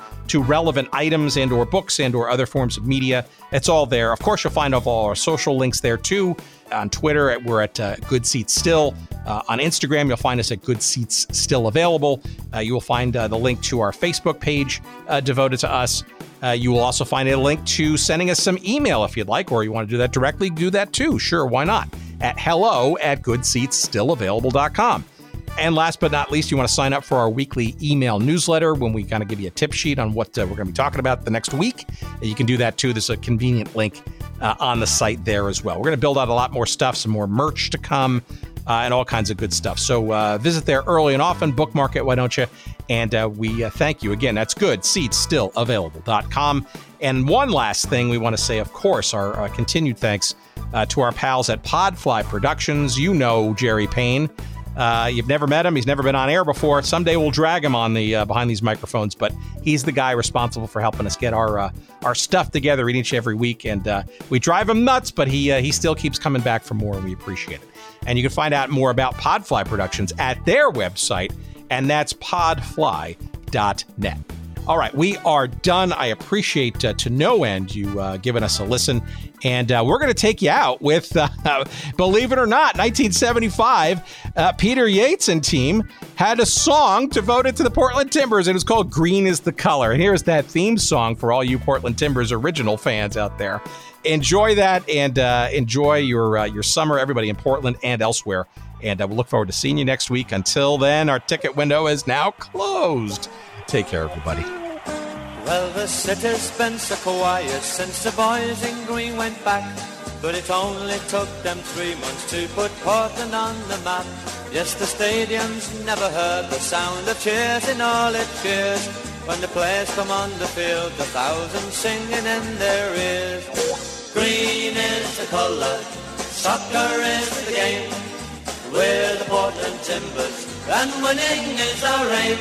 relevant items and or books and or other forms of media. It's all there. Of course, you'll find all our social links there, too. On Twitter, we're at Good Seats Still. On Instagram, you'll find us at Good Seats Still Available. You will find the link to our Facebook page devoted to us. You will also find a link to sending us some email if you'd like, or you want to do that directly, do that too. Sure, why not? At hello@goodseatsstillavailable.com. And last but not least, you want to sign up for our weekly email newsletter when we kind of give you a tip sheet on what we're going to be talking about the next week. You can do that too. There's a convenient link on the site there as well. We're going to build out a lot more stuff, some more merch to come, and all kinds of good stuff. So visit there early and often. Bookmark it, why don't you? And we thank you again. That's goodseatsstillavailable.com. And one last thing we want to say, of course, our continued thanks to our pals at Podfly Productions. You know Jerry Payne. You've never met him. He's never been on air before. Someday we'll drag him on the behind these microphones, but he's the guy responsible for helping us get our stuff together each and every week. And we drive him nuts, but he still keeps coming back for more, and we appreciate it. And you can find out more about Podfly Productions at their website, and that's podfly.net. All right, we are done. I appreciate to no end you giving us a listen. And we're going to take you out with, believe it or not, 1975, Peter Yates and team had a song devoted to the Portland Timbers. It was called Green is the Color. And here's that theme song for all you Portland Timbers original fans out there. Enjoy that and enjoy your summer, everybody in Portland and elsewhere. And we'll look forward to seeing you next week. Until then, our ticket window is now closed. Take care, everybody. Well, the city's been so quiet since the boys in green went back, but it only took them 3 months to put Portland on the map. Yes, the stadium's never heard the sound of cheers in all its years. When the players come on the field, the thousands singing in their ears. Green is the colour, soccer is the game. We're the Portland Timbers, and winning is our aim.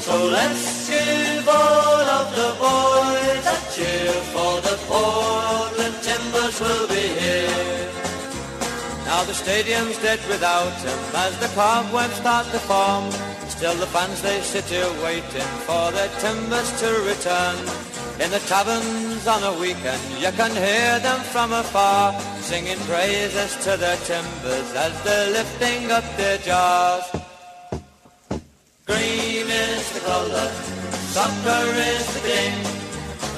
So let's give all of the boys a cheer, for the Portland Timbers will be here. Now the stadium's dead without him, as the cobwebs start to form. Still the fans, they sit here waiting for their Timbers to return. In the taverns on a weekend, you can hear them from afar, singing praises to their Timbers as they're lifting up their jars. Green is the colour, soccer is the game.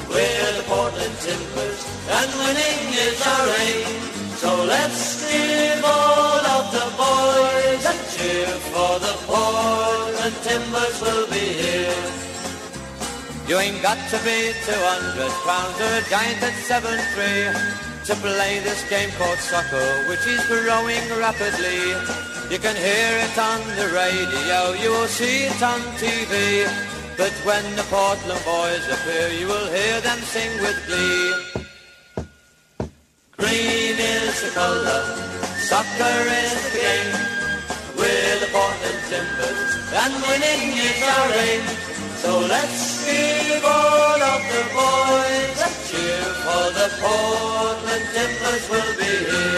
We're the Portland Timbers, and winning is our aim. So let's give all of the boys and cheer for the Portland Timbers will be here. You ain't got to be 200 pounds or a giant at 7'3" to play this game called soccer, which is growing rapidly. You can hear it on the radio, you will see it on TV, but when the Portland boys appear, you will hear them sing with glee. Green is the color, soccer is the game. We're the Portland Timbers, and winning is our aim. So let's give all of the boys a cheer, for the Portland Timbers will be here.